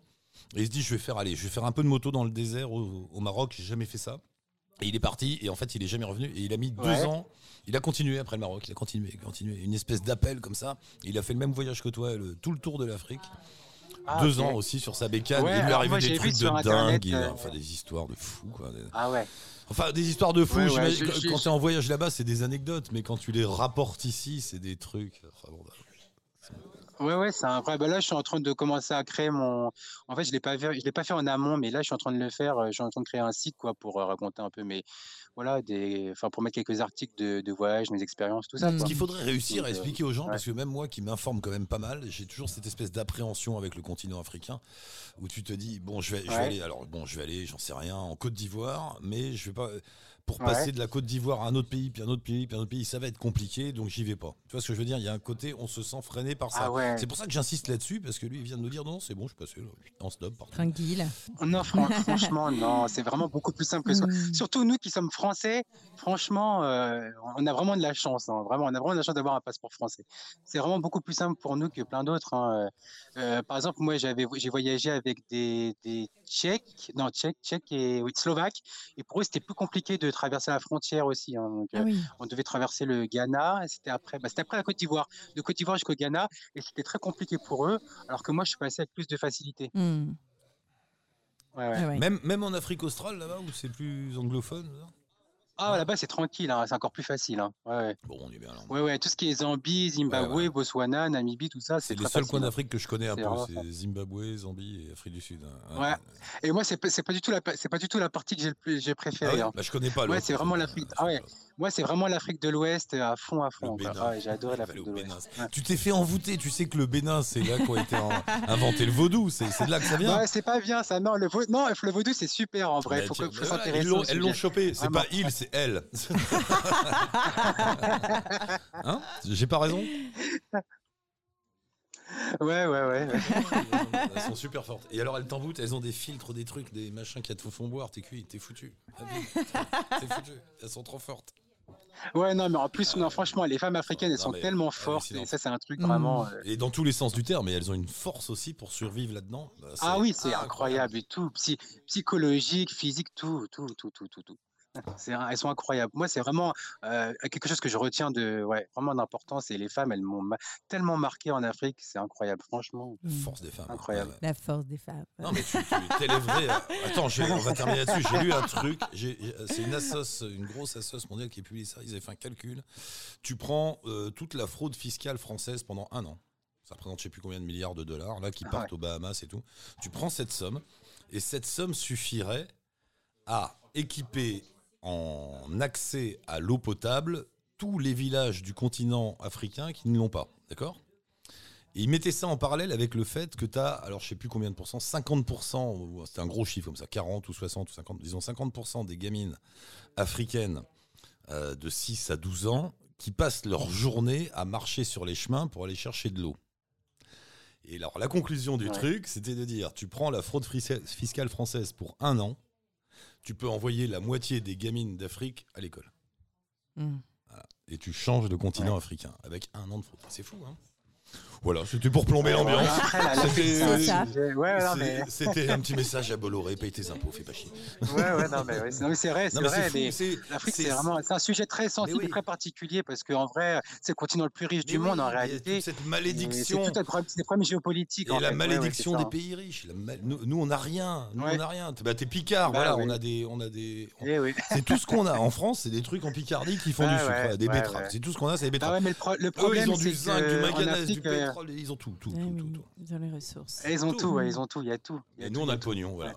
Et il se dit, je vais faire un peu de moto dans le désert au Maroc, j'ai jamais fait ça. Et il est parti et en fait il est jamais revenu et il a mis 2 ans. Il a continué après le Maroc, il a continué. Une espèce d'appel comme ça. Il a fait le même voyage que toi, tout le tour de l'Afrique. 2 ans aussi sur sa bécane, il lui arrivait des trucs de dingue, enfin des histoires de fou quoi. Enfin des histoires de fou, quand t'es en voyage là-bas c'est des anecdotes, mais quand tu les rapportes ici c'est des trucs. Enfin, bon, ouais, c'est incroyable. Là, je suis en train de commencer à créer mon. En fait, je l'ai pas fait en amont, mais là, je suis en train de le faire. Je suis en train de créer un site, quoi, pour raconter un peu mes, voilà, pour mettre quelques articles de voyage, mes expériences, tout ça. Quoi. Ce qu'il faudrait réussir à expliquer aux gens, parce que même moi, qui m'informe quand même pas mal, j'ai toujours cette espèce d'appréhension avec le continent africain, où tu te dis, bon, je vais aller, j'en sais rien, en Côte d'Ivoire, mais je vais pas. Pour passer de la Côte d'Ivoire à un autre pays, puis un autre pays, puis un autre pays, ça va être compliqué, donc j'y vais pas. Tu vois ce que je veux dire? Il y a un côté, on se sent freiné par ça. Ah ouais. C'est pour ça que j'insiste là-dessus, parce que lui, il vient de nous dire non, c'est bon, je suis passé, on se dope. Tranquille. Non, franchement, non, c'est vraiment beaucoup plus simple que ça. Surtout nous qui sommes français, franchement, on a vraiment de la chance, hein, vraiment, on a vraiment de la chance d'avoir un passeport français. C'est vraiment beaucoup plus simple pour nous que plein d'autres. Hein. Par exemple, moi, j'ai voyagé avec des Tchèques et Slovaques, et pour eux, c'était plus compliqué de traverser la frontière aussi. Hein. Donc, on devait traverser le Ghana. C'était après la Côte d'Ivoire. De Côte d'Ivoire jusqu'au Ghana. Et c'était très compliqué pour eux. Alors que moi, je suis passé avec plus de facilité. Mmh. Ouais. Même en Afrique australe, là-bas, où c'est plus anglophone. Là-bas, c'est tranquille. Hein. C'est encore plus facile. Hein. Ouais. Bon, on est bien là. Ouais. Tout ce qui est Zambie, Zimbabwe, Botswana, Namibie, tout ça, c'est le seul coin d'Afrique que je connais un peu. C'est Zimbabwe, Zambie et Afrique du Sud. Ouais. Et moi, c'est pas du tout la partie que j'ai préférée. Ah ouais. Bah, je connais pas. C'est vraiment l'Afrique. Moi, c'est vraiment l'Afrique de l'Ouest à fond. J'ai adoré l'Afrique de l'Ouest. Ouais. Tu t'es fait envoûter. Tu sais que le Bénin, c'est là qu'a été inventé le vaudou. C'est de là que ça vient. Ouais, c'est pas bien ça. Non, le vaudou, c'est super en vrai. Faut s'intéresser. Elles l'ont chopé. C'est pas il, c'est elle. Hein ? J'ai pas raison ? Ouais. Elles sont super fortes. Et alors, elles t'envoûtent, elles ont des filtres, des trucs, des machins qui te font boire. T'es cuit, t'es foutu. T'es foutu. Elles sont trop fortes. Ouais, non, mais en plus, franchement, les femmes africaines, elles sont tellement fortes. Et ça, c'est un truc vraiment. Et dans tous les sens du terme, mais elles ont une force aussi pour survivre là-dedans. Bah, c'est incroyable et tout. Psychologique, physique, tout. Elles sont incroyables. Moi, c'est vraiment quelque chose que je retiens vraiment d'importance. Et les femmes, elles m'ont tellement marqué en Afrique. C'est incroyable, franchement. Force des femmes. Incroyable. La force des femmes. Non, mais tu t'élèverais. Attends, on va terminer là-dessus. J'ai lu un truc. C'est une grosse assoce mondiale qui a publié ça. Ils avaient fait un calcul. Tu prends toute la fraude fiscale française pendant 1 an. ça représente je sais plus combien de milliards de dollars, là, qui partent aux Bahamas et tout. Tu prends cette somme, et cette somme suffirait à équiper en accès à l'eau potable tous les villages du continent africain qui ne l'ont pas, d'accord ? Et ils mettaient ça en parallèle avec le fait que tu as, alors je sais plus combien de pourcents, 50%, c'était un gros chiffre comme ça, 40 ou 60 ou 50, disons 50% des gamines africaines de 6 à 12 ans qui passent leur journée à marcher sur les chemins pour aller chercher de l'eau. Et alors la conclusion du truc, c'était de dire, tu prends la fraude fiscale française pour un an, tu peux envoyer la moitié des gamines d'Afrique à l'école. Mmh. Voilà. Et tu changes de continent africain avec un an de fraude. C'est fou, hein ? Voilà, c'était pour plomber l'ambiance. C'était un petit message à Bolloré, paye tes impôts, fais pas chier. C'est vrai. L'Afrique, c'est un sujet très sensible, très particulier, parce qu'en vrai, c'est le continent le plus riche du monde en réalité. Cette malédiction. C'est tout un problème géopolitique. Et la malédiction des pays riches. Nous, on n'a rien. T'es Picard, voilà, on a des. C'est tout ce qu'on a en France, c'est des trucs en Picardie qui font du sucre, des betteraves. C'est tout ce qu'on a, c'est des betteraves. Le problème, ils ont du zinc, du manganèse, du pétrole, ils ont tout. Ils ont les ressources. Ils ont tout, il y a tout. Et nous, on a le pognon, voilà.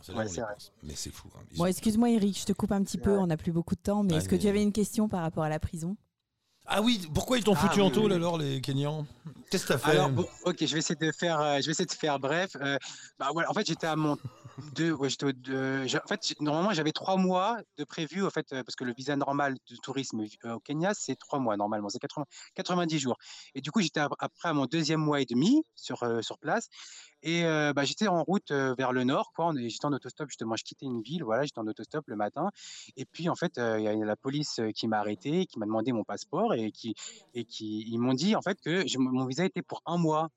Mais c'est fou. Bon, excuse-moi, Eric, je te coupe un petit peu, on n'a plus beaucoup de temps, mais est-ce que tu avais une question par rapport à la prison ? Ah oui, pourquoi ils t'ont foutu en tôle alors, les Kenyans ? Qu'est-ce que t'as fait ? Alors, ok, je vais essayer de faire bref. Voilà, en fait, j'étais à mon... normalement, j'avais 3 mois de prévu, en fait, parce que le visa normal de tourisme au Kenya, c'est 3 mois, normalement, c'est 90 jours. Et du coup, j'étais après à mon 2e mois et demi sur place. Et j'étais en route vers le nord, quoi. J'étais en autostop, justement, je quittais une ville, voilà, j'étais en autostop le matin. Et puis, en fait, il y a la police qui m'a arrêté, qui m'a demandé mon passeport et qui ils m'ont dit, en fait, que mon visa était pour 1 mois.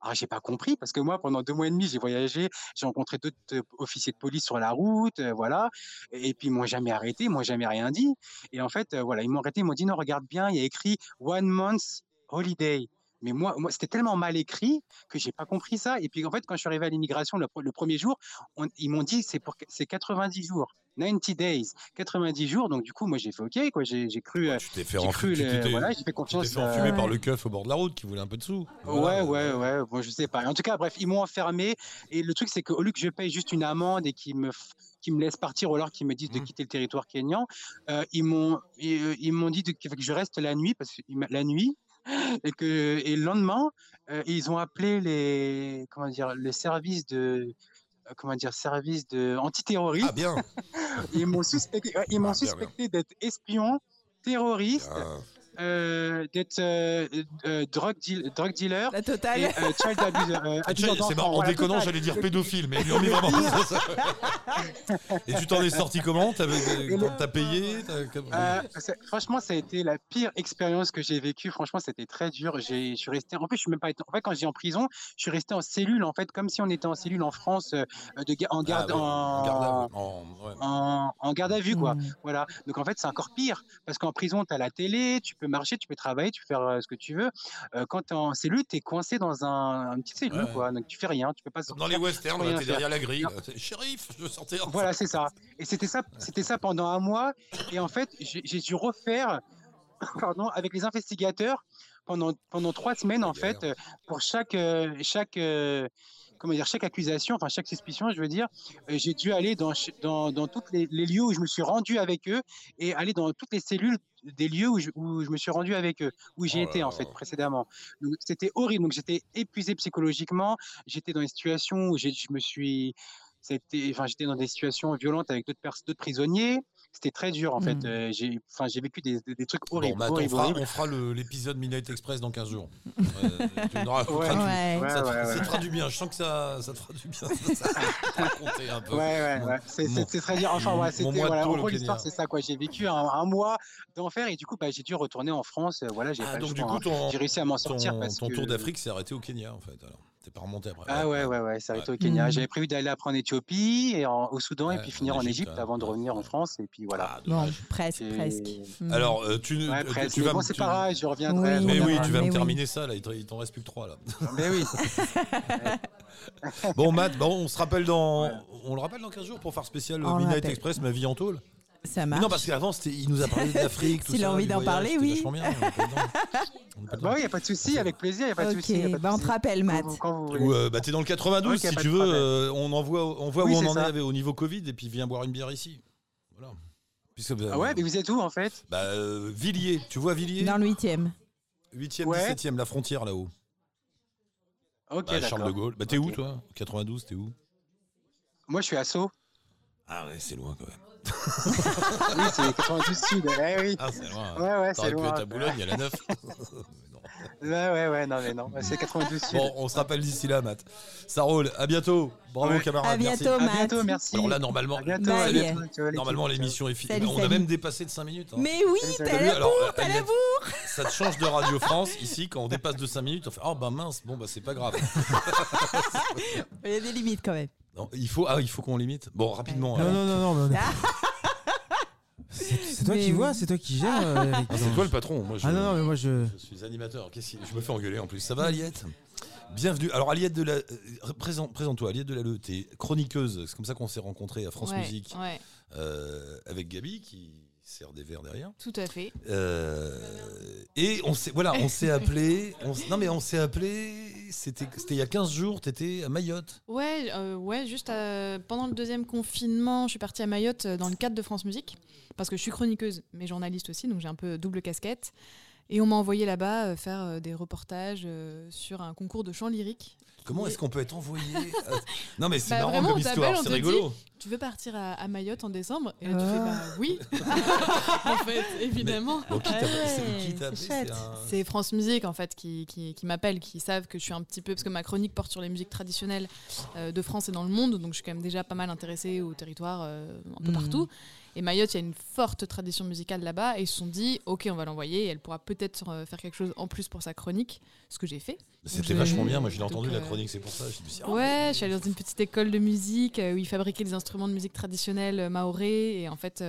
Alors, j'ai pas compris, parce que moi, pendant 2 mois et demi, j'ai voyagé, j'ai rencontré d'autres officiers de police sur la route, voilà. Et puis, ils m'ont jamais arrêté, ils m'ont jamais rien dit. Et en fait, voilà, ils m'ont arrêté, ils m'ont dit, non, regarde bien, il y a écrit « 1 month holiday ». Mais moi, c'était tellement mal écrit que j'ai pas compris ça. Et puis, en fait, quand je suis arrivé à l'immigration le premier jour, ils m'ont dit c'est 90 jours. 90 days, 90 jours. Donc, du coup, moi, j'ai fait OK, quoi. J'ai cru. Tu t'es fait confiance. Tu t'es fait enfumer par le keuf au bord de la route qui voulait un peu de sous. Voilà. Ouais. Bon, je sais pas. En tout cas, bref, ils m'ont enfermé. Et le truc, c'est qu'au lieu que je paye juste une amende et qu'ils me laissent partir, ou alors qu'ils me disent de quitter le territoire kenyan, ils m'ont dit que je reste la nuit, parce que la nuit. Et le lendemain, ils ont appelé le service de service de antiterroriste. Ah bien. Ils m'ont suspecté d'être espion, terroriste, d'être drug dealer, la totale, et, child abuser, c'est marrant, en déconnant, totale. J'allais dire pédophile, mais ils l'ont mis vraiment dans ça. Et tu t'en es sorti comment ? T'as payé ? Franchement, ça a été la pire expérience que j'ai vécue. Franchement, c'était très dur. Je suis resté. En plus, je suis même pas. En fait, quand j'étais en prison, je suis resté en cellule. En fait, comme si on était en cellule en France, en garde à vue, quoi. Voilà. Donc en fait, c'est encore pire parce qu'en prison, t'as la télé, tu peux marcher, tu peux travailler, tu peux faire ce que tu veux. Quand t'es en cellule, t'es coincé dans une petite cellule, quoi. Donc tu fais rien, tu peux pas sortir. Dans les westerns, t'es derrière la grille. Shérif, je sortais. Voilà, c'est ça. Et c'était ça pendant 1 mois. Et en fait, j'ai dû refaire, avec les investigateurs pendant 3 semaines, en fait, pour chaque accusation, enfin chaque suspicion, je veux dire, j'ai dû aller dans tous les lieux où je me suis rendu avec eux et aller dans toutes les cellules des lieux où je me suis rendu avec eux, où j'ai été en fait précédemment. Donc c'était horrible, donc j'étais épuisé psychologiquement, j'étais dans des situations où j'étais dans des situations violentes avec d'autres prisonniers. C'était très dur en fait. J'ai vécu des trucs horribles. On fera l'épisode Midnight Express dans 15 jours. Tu nous ça te fera du bien. Je sens que ça te fera du bien. Ça te raconter un peu. C'est très dur. Enfin, en gros, l'histoire, c'est ça, quoi. J'ai vécu un mois d'enfer et du coup, j'ai dû retourner en France. Voilà, j'ai réussi à m'en sortir. Ton tour d'Afrique s'est arrêté au Kenya en fait. Alors. T'es pas remonté après. Ça a été au Kenya. J'avais prévu d'aller après en Éthiopie, et au Soudan, et puis finir en Égypte avant de revenir en France. Et puis voilà. Presque. Alors, tu vas. Bon, c'est pas grave, je reviendrai. Tu vas me terminer ça, là. Il t'en reste plus que 3, là. Mais oui. Bon, Matt, on le rappelle dans 15 jours pour faire spécial Midnight Express, ma vie en tôle. Ça marche. Mais non, parce qu'avant, il nous a parlé de l'Afrique. S'il a envie d'en parler, oui. Bon, il n'y a pas de souci, avec plaisir, il n'y a pas de souci. Ok, on te rappelle, Matt. T'es dans le 92, si tu veux. On voit où on en est au niveau Covid, et puis viens boire une bière ici. Voilà. Ah ouais, mais vous êtes où, en fait ? Villiers, tu vois Villiers ? Dans le 8e. 8e, 17e, la frontière, là-haut. Ok, d'accord. Charles de Gaulle. Bah, t'es où, toi ? 92, t'es où ? Moi, je suis à Sceaux. Ah ouais, c'est loin, quand même. Oui, c'est 92 sud. Oui. Ah, c'est loin. Ouais, c'est loin. T'aurais pu être à Boulogne, il y a la 9. Ouais, non, mais non. C'est 92 sud. Bon, on se rappelle d'ici là, Matt. Ça roule. À bientôt. Bravo, camarades. À bientôt, merci. Matt. À bientôt, merci. Alors là, normalement, l'émission est finie. On a même dépassé de 5 minutes. Hein. Mais oui, t'as la bourre. Ça te change de Radio France. Ici, quand on dépasse de 5 minutes, on fait « Oh, bah mince, bon, bah c'est pas grave. » Il y a des limites, quand même. Non, il faut qu'on limite. Bon, rapidement. Non. C'est toi qui vois, c'est toi qui gère. C'est toi le patron. Moi, mais moi je suis animateur. Je me fais engueuler en plus. Ça va, Aliette ? Bienvenue. Alors, Aliette de la. Présente-toi, Aliette de la Le. T'es chroniqueuse. C'est comme ça qu'on s'est rencontrés à France Musique. Ouais. Avec Gabi qui sert des verres derrière. Tout à fait. Et on s'est appelé. On s'est appelé. C'était il y a 15 jours, t'étais à Mayotte. Ouais, juste pendant le deuxième confinement, je suis partie à Mayotte dans le cadre de France Musique, parce que je suis chroniqueuse, mais journaliste aussi, donc j'ai un peu double casquette. Et on m'a envoyé là-bas faire des reportages sur un concours de chant lyrique. Comment est-ce qu'on peut être envoyé à... Non mais c'est marrant vraiment, comme histoire, c'est rigolo. Dit, tu veux partir à Mayotte en décembre ? Et là tu fais oui. En fait, évidemment. Mais, c'est France Musique en fait qui m'appelle, qui savent que je suis un petit peu, parce que ma chronique porte sur les musiques traditionnelles de France et dans le monde, donc je suis quand même déjà pas mal intéressée au territoire un peu partout. Et Mayotte, il y a une forte tradition musicale là-bas. Et ils se sont dit, ok, on va l'envoyer. Et elle pourra peut-être faire quelque chose en plus pour sa chronique. Ce que j'ai fait. C'était vachement bien. Moi, j'ai entendu la chronique, c'est pour ça. Je suis allée dans une petite école de musique où ils fabriquaient des instruments de musique traditionnelle maoré. Et en fait,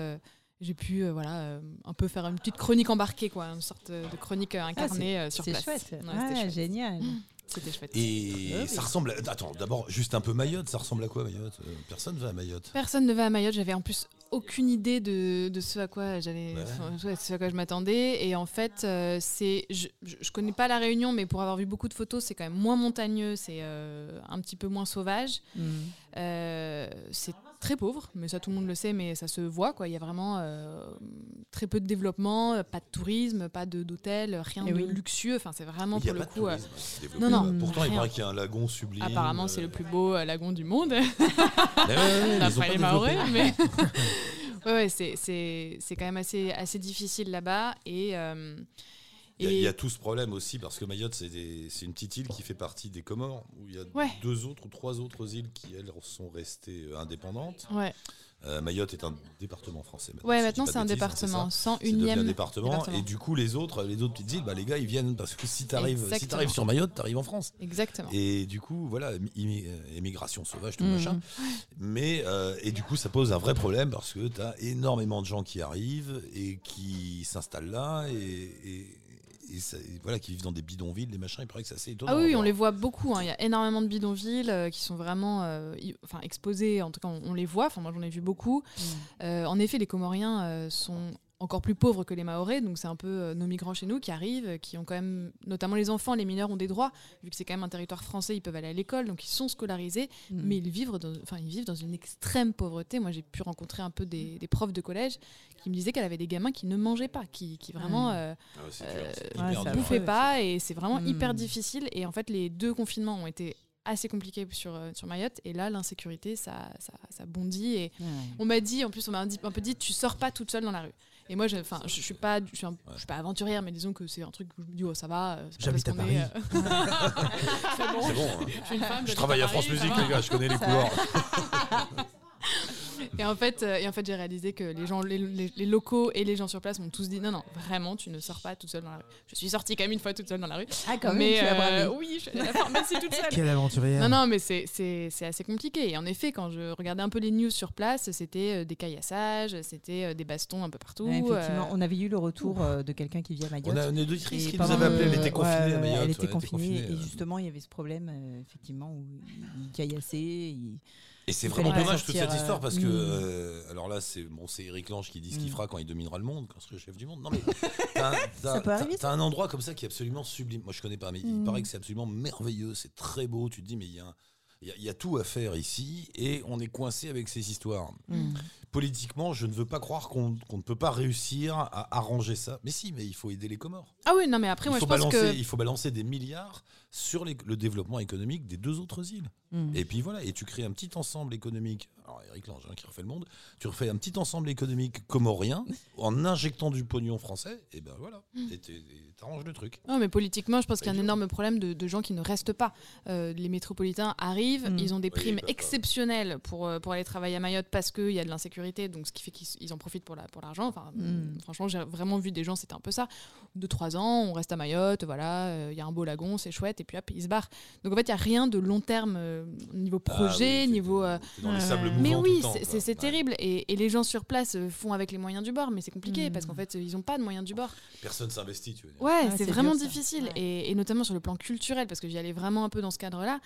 j'ai pu un peu faire une petite chronique embarquée, quoi. Une sorte de chronique incarnée sur place. Chouette. Ouais, c'était chouette. Génial. C'était chouette. Et ça ressemble à... Attends, d'abord, juste un peu Mayotte, ça ressemble à quoi Mayotte ? Personne ne va à Mayotte. Personne ne va à Mayotte, j'avais en plus aucune idée de ce à quoi j'allais, ce à quoi je m'attendais. Et en fait, je connais pas la Réunion, mais pour avoir vu beaucoup de photos, c'est quand même moins montagneux, c'est un petit peu moins sauvage. C'est très pauvre, mais ça tout le monde le sait, mais ça se voit, quoi. Il y a vraiment très peu de développement, pas de tourisme, pas d'hôtel, rien de luxueux. Enfin, c'est vraiment pour le coup. Pourtant, il paraît qu'il y a un lagon sublime. Apparemment, c'est le plus beau lagon du monde. D'après les Maoris, mais c'est quand même assez difficile là-bas et. Il y a tout ce problème aussi, parce que Mayotte, c'est une petite île qui fait partie des Comores, où il y a deux autres ou trois autres îles qui, elles, sont restées indépendantes. Ouais. Mayotte est un département français. Maintenant, c'est un département, 101e département. Et du coup, les autres petites îles, les gars, ils viennent, parce que si t'arrives sur Mayotte, t'arrives en France. Exactement. Et du coup, émigration sauvage, tout machin. Mais, et du coup, ça pose un vrai problème, parce que t'as énormément de gens qui arrivent et qui s'installent là, et qui vivent dans des bidonvilles, des machins, il paraît que c'est assez étonnant. Ah oui, on les voit beaucoup, hein. Il y a énormément de bidonvilles qui sont vraiment exposés, en tout cas on les voit, moi j'en ai vu beaucoup. En effet, les Comoriens sont encore plus pauvres que les Mahorais, donc c'est un peu nos migrants chez nous qui arrivent, qui ont quand même, notamment les enfants, les mineurs ont des droits, vu que c'est quand même un territoire français, ils peuvent aller à l'école, donc ils sont scolarisés, mais ils vivent dans une extrême pauvreté. Moi j'ai pu rencontrer un peu des profs de collège qui me disaient qu'elle avait des gamins qui ne mangeaient pas, qui vraiment bouffaient pas, et c'est vraiment hyper difficile, et en fait les deux confinements ont été assez compliqué sur Mayotte, et là l'insécurité ça bondit, et on m'a un peu dit tu sors pas toute seule dans la rue, et moi je suis pas aventurière, mais disons que c'est un truc où je me dis ça va, c'est j'habite pas parce qu'on à Paris c'est bon hein. Je suis une femme, je travaille à Paris, France Musique les gars, je connais les couloirs. Et en fait, j'ai réalisé que les gens, les locaux et les gens sur place m'ont tous dit non, vraiment, tu ne sors pas toute seule dans la rue. Je suis sortie quand même une fois toute seule dans la rue. Ah, quand même, tu as bravé. Oui, je suis allée à la pharmacie toute seule. Quelle aventurière. Non, mais c'est assez compliqué. Et en effet, quand je regardais un peu les news sur place, c'était des caillassages, c'était des bastons un peu partout. Ouais, effectivement, on avait eu le retour de quelqu'un qui vivait à Mayotte. On a une auditrice qui nous avait appelé, elle était confinée à Mayotte. Elle était confinée, et justement, il y avait ce problème, effectivement, où ils caillassaient, Et c'est vraiment dommage toute cette histoire parce que alors là c'est bon, c'est Eric Lange qui dit ce qu'il fera quand il dominera le monde, quand il sera chef du monde. Non mais t'as un endroit comme ça qui est absolument sublime. Moi je connais pas mais il paraît que c'est absolument merveilleux, c'est très beau. Tu te dis mais il y a tout à faire ici et on est coincé avec ces histoires. Politiquement, je ne veux pas croire qu'on ne peut pas réussir à arranger ça. Mais si, mais il faut aider les Comores. Ah oui, non mais après moi je pense que il faut balancer des milliards sur le développement économique des deux autres îles. Et puis voilà, et tu crées un petit ensemble économique. Alors Eric Lange qui refait le monde, tu refais un petit ensemble économique comorien en injectant du pognon français, et ben voilà, et t'arranges le truc. Non mais politiquement, je pense qu'il y a un énorme problème de gens qui ne restent pas. Les métropolitains arrivent, ils ont des primes exceptionnelles pour aller travailler à Mayotte parce qu'il y a de l'insécurité, donc ce qui fait qu'ils en profitent pour l'argent. Enfin, franchement, j'ai vraiment vu des gens, c'était un peu ça. 2-3 ans, on reste à Mayotte, voilà, il y a un beau lagon, c'est chouette, et puis hop, ils se barrent. Donc en fait, il n'y a rien de long terme niveau projet, niveau... dans les sables mouvants. Mais oui, c'est terrible. Et les gens sur place font avec les moyens du bord, mais c'est compliqué parce qu'en fait, ils n'ont pas de moyens du bord. Personne s'investit, tu veux dire. Ouais, c'est vraiment dur, difficile. Ouais. Et notamment sur le plan culturel, parce que j'y allais vraiment un peu dans ce cadre-là.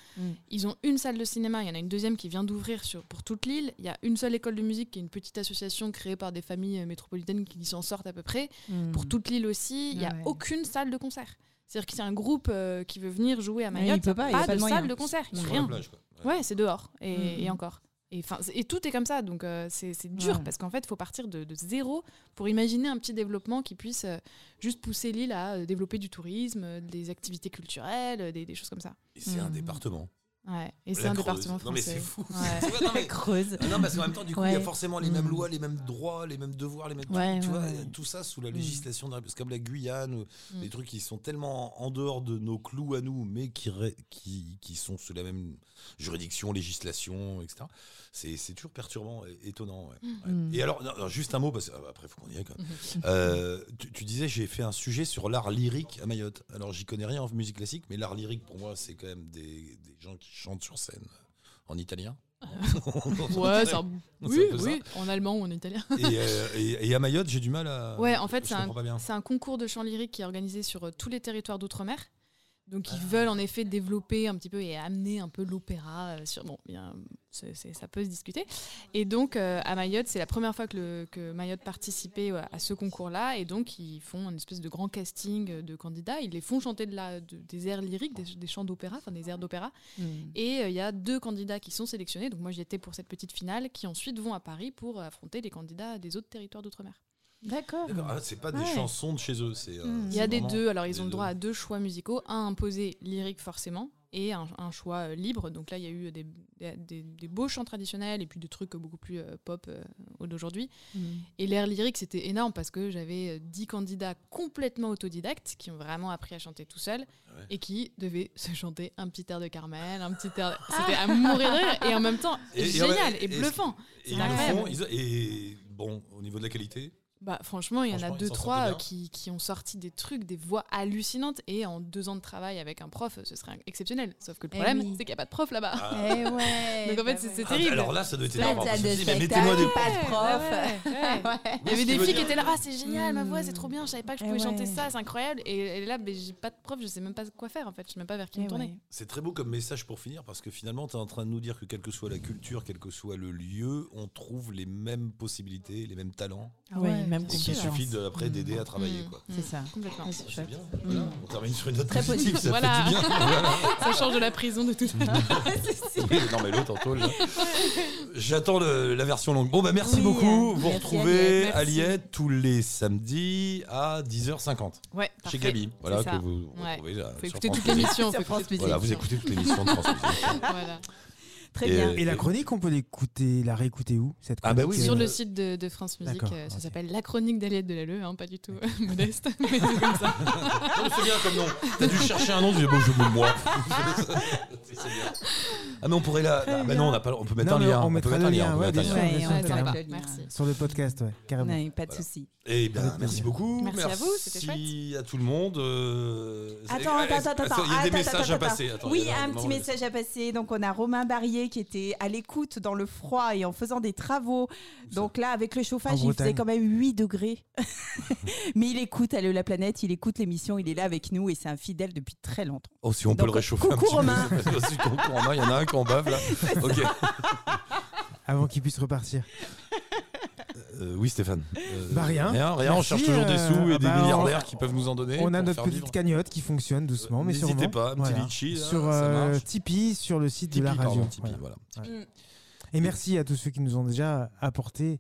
Ils ont une salle de cinéma, il y en a une deuxième qui vient d'ouvrir pour toute l'île. Il y a une seule école de musique qui est une petite association créée par des familles métropolitaines qui s'en sortent à peu près. Pour toute l'île aussi, il n'y a aucune salle de concert. C'est-à-dire que c'est un groupe qui veut venir jouer à Mayotte, il n'y a pas de salle de concert, il n'y a rien. Ouais, c'est dehors, et encore. Et tout est comme ça, donc c'est dur, parce qu'en fait, il faut partir de zéro pour imaginer un petit développement qui puisse juste pousser l'île à développer du tourisme, des activités culturelles, des choses comme ça. Et c'est un département. Ouais, et c'est un département français. Non mais c'est fou. Ouais. Tu vois, non mais Creuse. Non parce qu'en même temps du coup il y a forcément les mêmes lois, les mêmes droits, les mêmes devoirs, les mêmes tu vois tout ça sous la législation c'est comme la Guyane, des trucs qui sont tellement en dehors de nos clous à nous mais qui sont sous la même juridiction, législation, etc. C'est toujours perturbant et étonnant. Et alors non, juste un mot parce qu'après faut qu'on y aille quand même. Tu disais j'ai fait un sujet sur l'art lyrique à Mayotte. Alors j'y connais rien en musique classique mais l'art lyrique pour moi c'est quand même des gens qui chante sur scène en italien. Ouais, oui, en allemand ou en italien. Et à Mayotte, j'ai du mal à. Ouais, en fait, c'est un concours de chant lyrique qui est organisé sur tous les territoires d'outre-mer. Donc, ils veulent en effet développer un petit peu et amener un peu l'opéra. Bon, bien, ça peut se discuter. Et donc, à Mayotte, c'est la première fois que Mayotte participait à ce concours-là. Et donc, ils font une espèce de grand casting de candidats. Ils les font chanter des airs lyriques, des chants d'opéra, enfin des airs d'opéra. Et il y a 2 candidats qui sont sélectionnés. Donc, moi, j'y étais pour cette petite finale qui ensuite vont à Paris pour affronter les candidats des autres territoires d'outre-mer. D'accord. Ah, c'est pas des chansons de chez eux. Il y a des deux. Alors, ils ont le droit à 2 choix musicaux. Un imposé, lyrique forcément, et un choix libre. Donc là, il y a eu des beaux chants traditionnels et puis des trucs beaucoup plus pop d'aujourd'hui. Et l'air lyrique, c'était énorme parce que j'avais 10 candidats complètement autodidactes qui ont vraiment appris à chanter tout seuls et qui devaient se chanter un petit air de Carmel, un petit air... C'était à mourir de rire et en même temps, génial et bluffant. C'est incroyable. Et bon, au niveau de la qualité... Bah, franchement, il y en a 2-3 qui ont sorti des trucs, des voix hallucinantes. Et en 2 ans de travail avec un prof, ce serait exceptionnel. Sauf que le problème, c'est qu'il n'y a pas de prof là-bas. Donc en fait, c'est terrible. Alors là, ça doit être énorme. Mais mettez-moi des profs. Il y avait des filles qui étaient là. Ah, c'est génial, ma voix, c'est trop bien. Je savais pas que je pouvais chanter ça, c'est incroyable. Et là, j'ai pas de prof, je sais même pas quoi faire en fait. Je sais même pas vers qui me tourner. C'est très beau comme message pour finir parce que finalement, tu es en train de nous dire que quelle que soit la culture, quel que soit le lieu, on trouve les mêmes possibilités, les mêmes talents. Et qu'il suffit après d'aider à travailler. Quoi. C'est ça, complètement. C'est bien. Voilà. On termine sur une note très positive, ça fait du bien. Ça change de la prison de tout à l'heure. Non mais l'autre en tôle. J'attends la version longue. Bon bah merci beaucoup. Vous retrouvez Aliette tous les samedis à 10h50. Ouais, chez Gabi. Voilà que vous retrouvez là. Vous écoutez toute l'émission de France Musique. Voilà, vous écoutez toute l'émission de France Musique. Voilà. Très bien. Et la chronique, on peut l'écouter, la réécouter où cette chronique sur le site de France Musique, ça s'appelle La chronique d'Aliette Delalleux, pas du tout modeste, mais c'est comme ça. Non, c'est bien comme nom. T'as dû chercher un nom, tu dis bon, je veux moi. C'est bien. Ah mais on pourrait non, on peut mettre un lien. On mettra le lien. Merci. Sur le podcast, carrément. Non, pas de souci. Eh bien, merci beaucoup. Merci à vous, c'était chouette. Merci à tout le monde. Attends. Il y a des messages à passer. Oui, un petit message à passer. Donc on a Romain Barrier qui était à l'écoute dans le froid et en faisant des travaux. Donc là, avec le chauffage, il faisait quand même 8 degrés. Mais il écoute Allô la planète, il écoute l'émission, il est là avec nous et c'est un fidèle depuis très longtemps. Oh, si on peut le réchauffer un petit peu. Coucou Romain. Il y en a un qui en bave là. avant qu'il puisse repartir. Oui, Stéphane. Bah rien. Merci, on cherche toujours des sous et des milliardaires qui peuvent nous en donner. On a notre petite cagnotte qui fonctionne doucement, mais sûrement. N'hésitez pas, un petit litchi. Sur Tipeee, sur le site de la radio. Pardon, Tipeee, voilà. Ouais. Et merci à tous ceux qui nous ont déjà apporté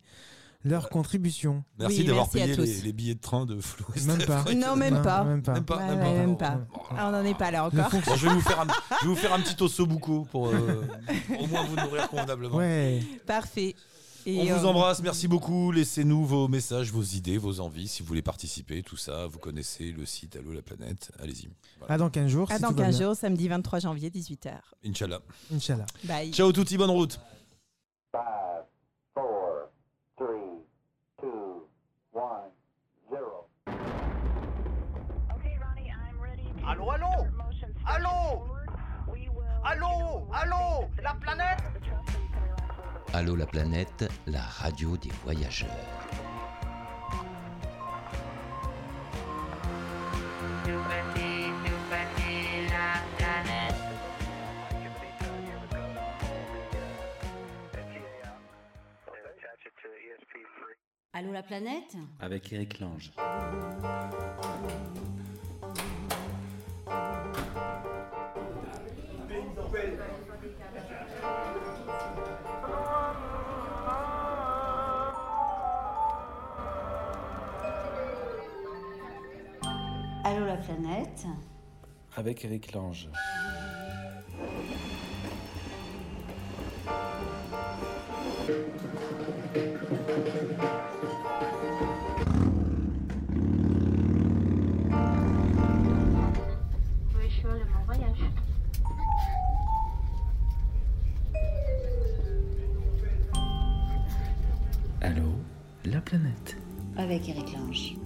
leur contribution. Merci d'avoir payé les billets de train de Flo. Même pas. On n'en est pas là encore. Bon, je vais vous faire un petit osso buco pour au moins vous nourrir convenablement. Ouais. Parfait. Et on vous embrasse, merci beaucoup. Laissez-nous vos messages, vos idées, vos envies. Si vous voulez participer, tout ça, vous connaissez le site Allô la planète. Allez-y. Voilà. À dans 15 jours. À dans 15 jours, samedi 23 janvier, 18h. Inch'Allah. Inch'Allah. Bye. Ciao, touti, bonne route. 5, 4, 3, 2, 1, 0. Allô, allô. Allô. Allô, allô, la planète. Allô la planète, la radio des voyageurs. Allô la planète ? Avec Eric Lange. Allô la planète avec Eric Lange. Oui, je suis allée en voyage. Allô la planète avec Eric Lange.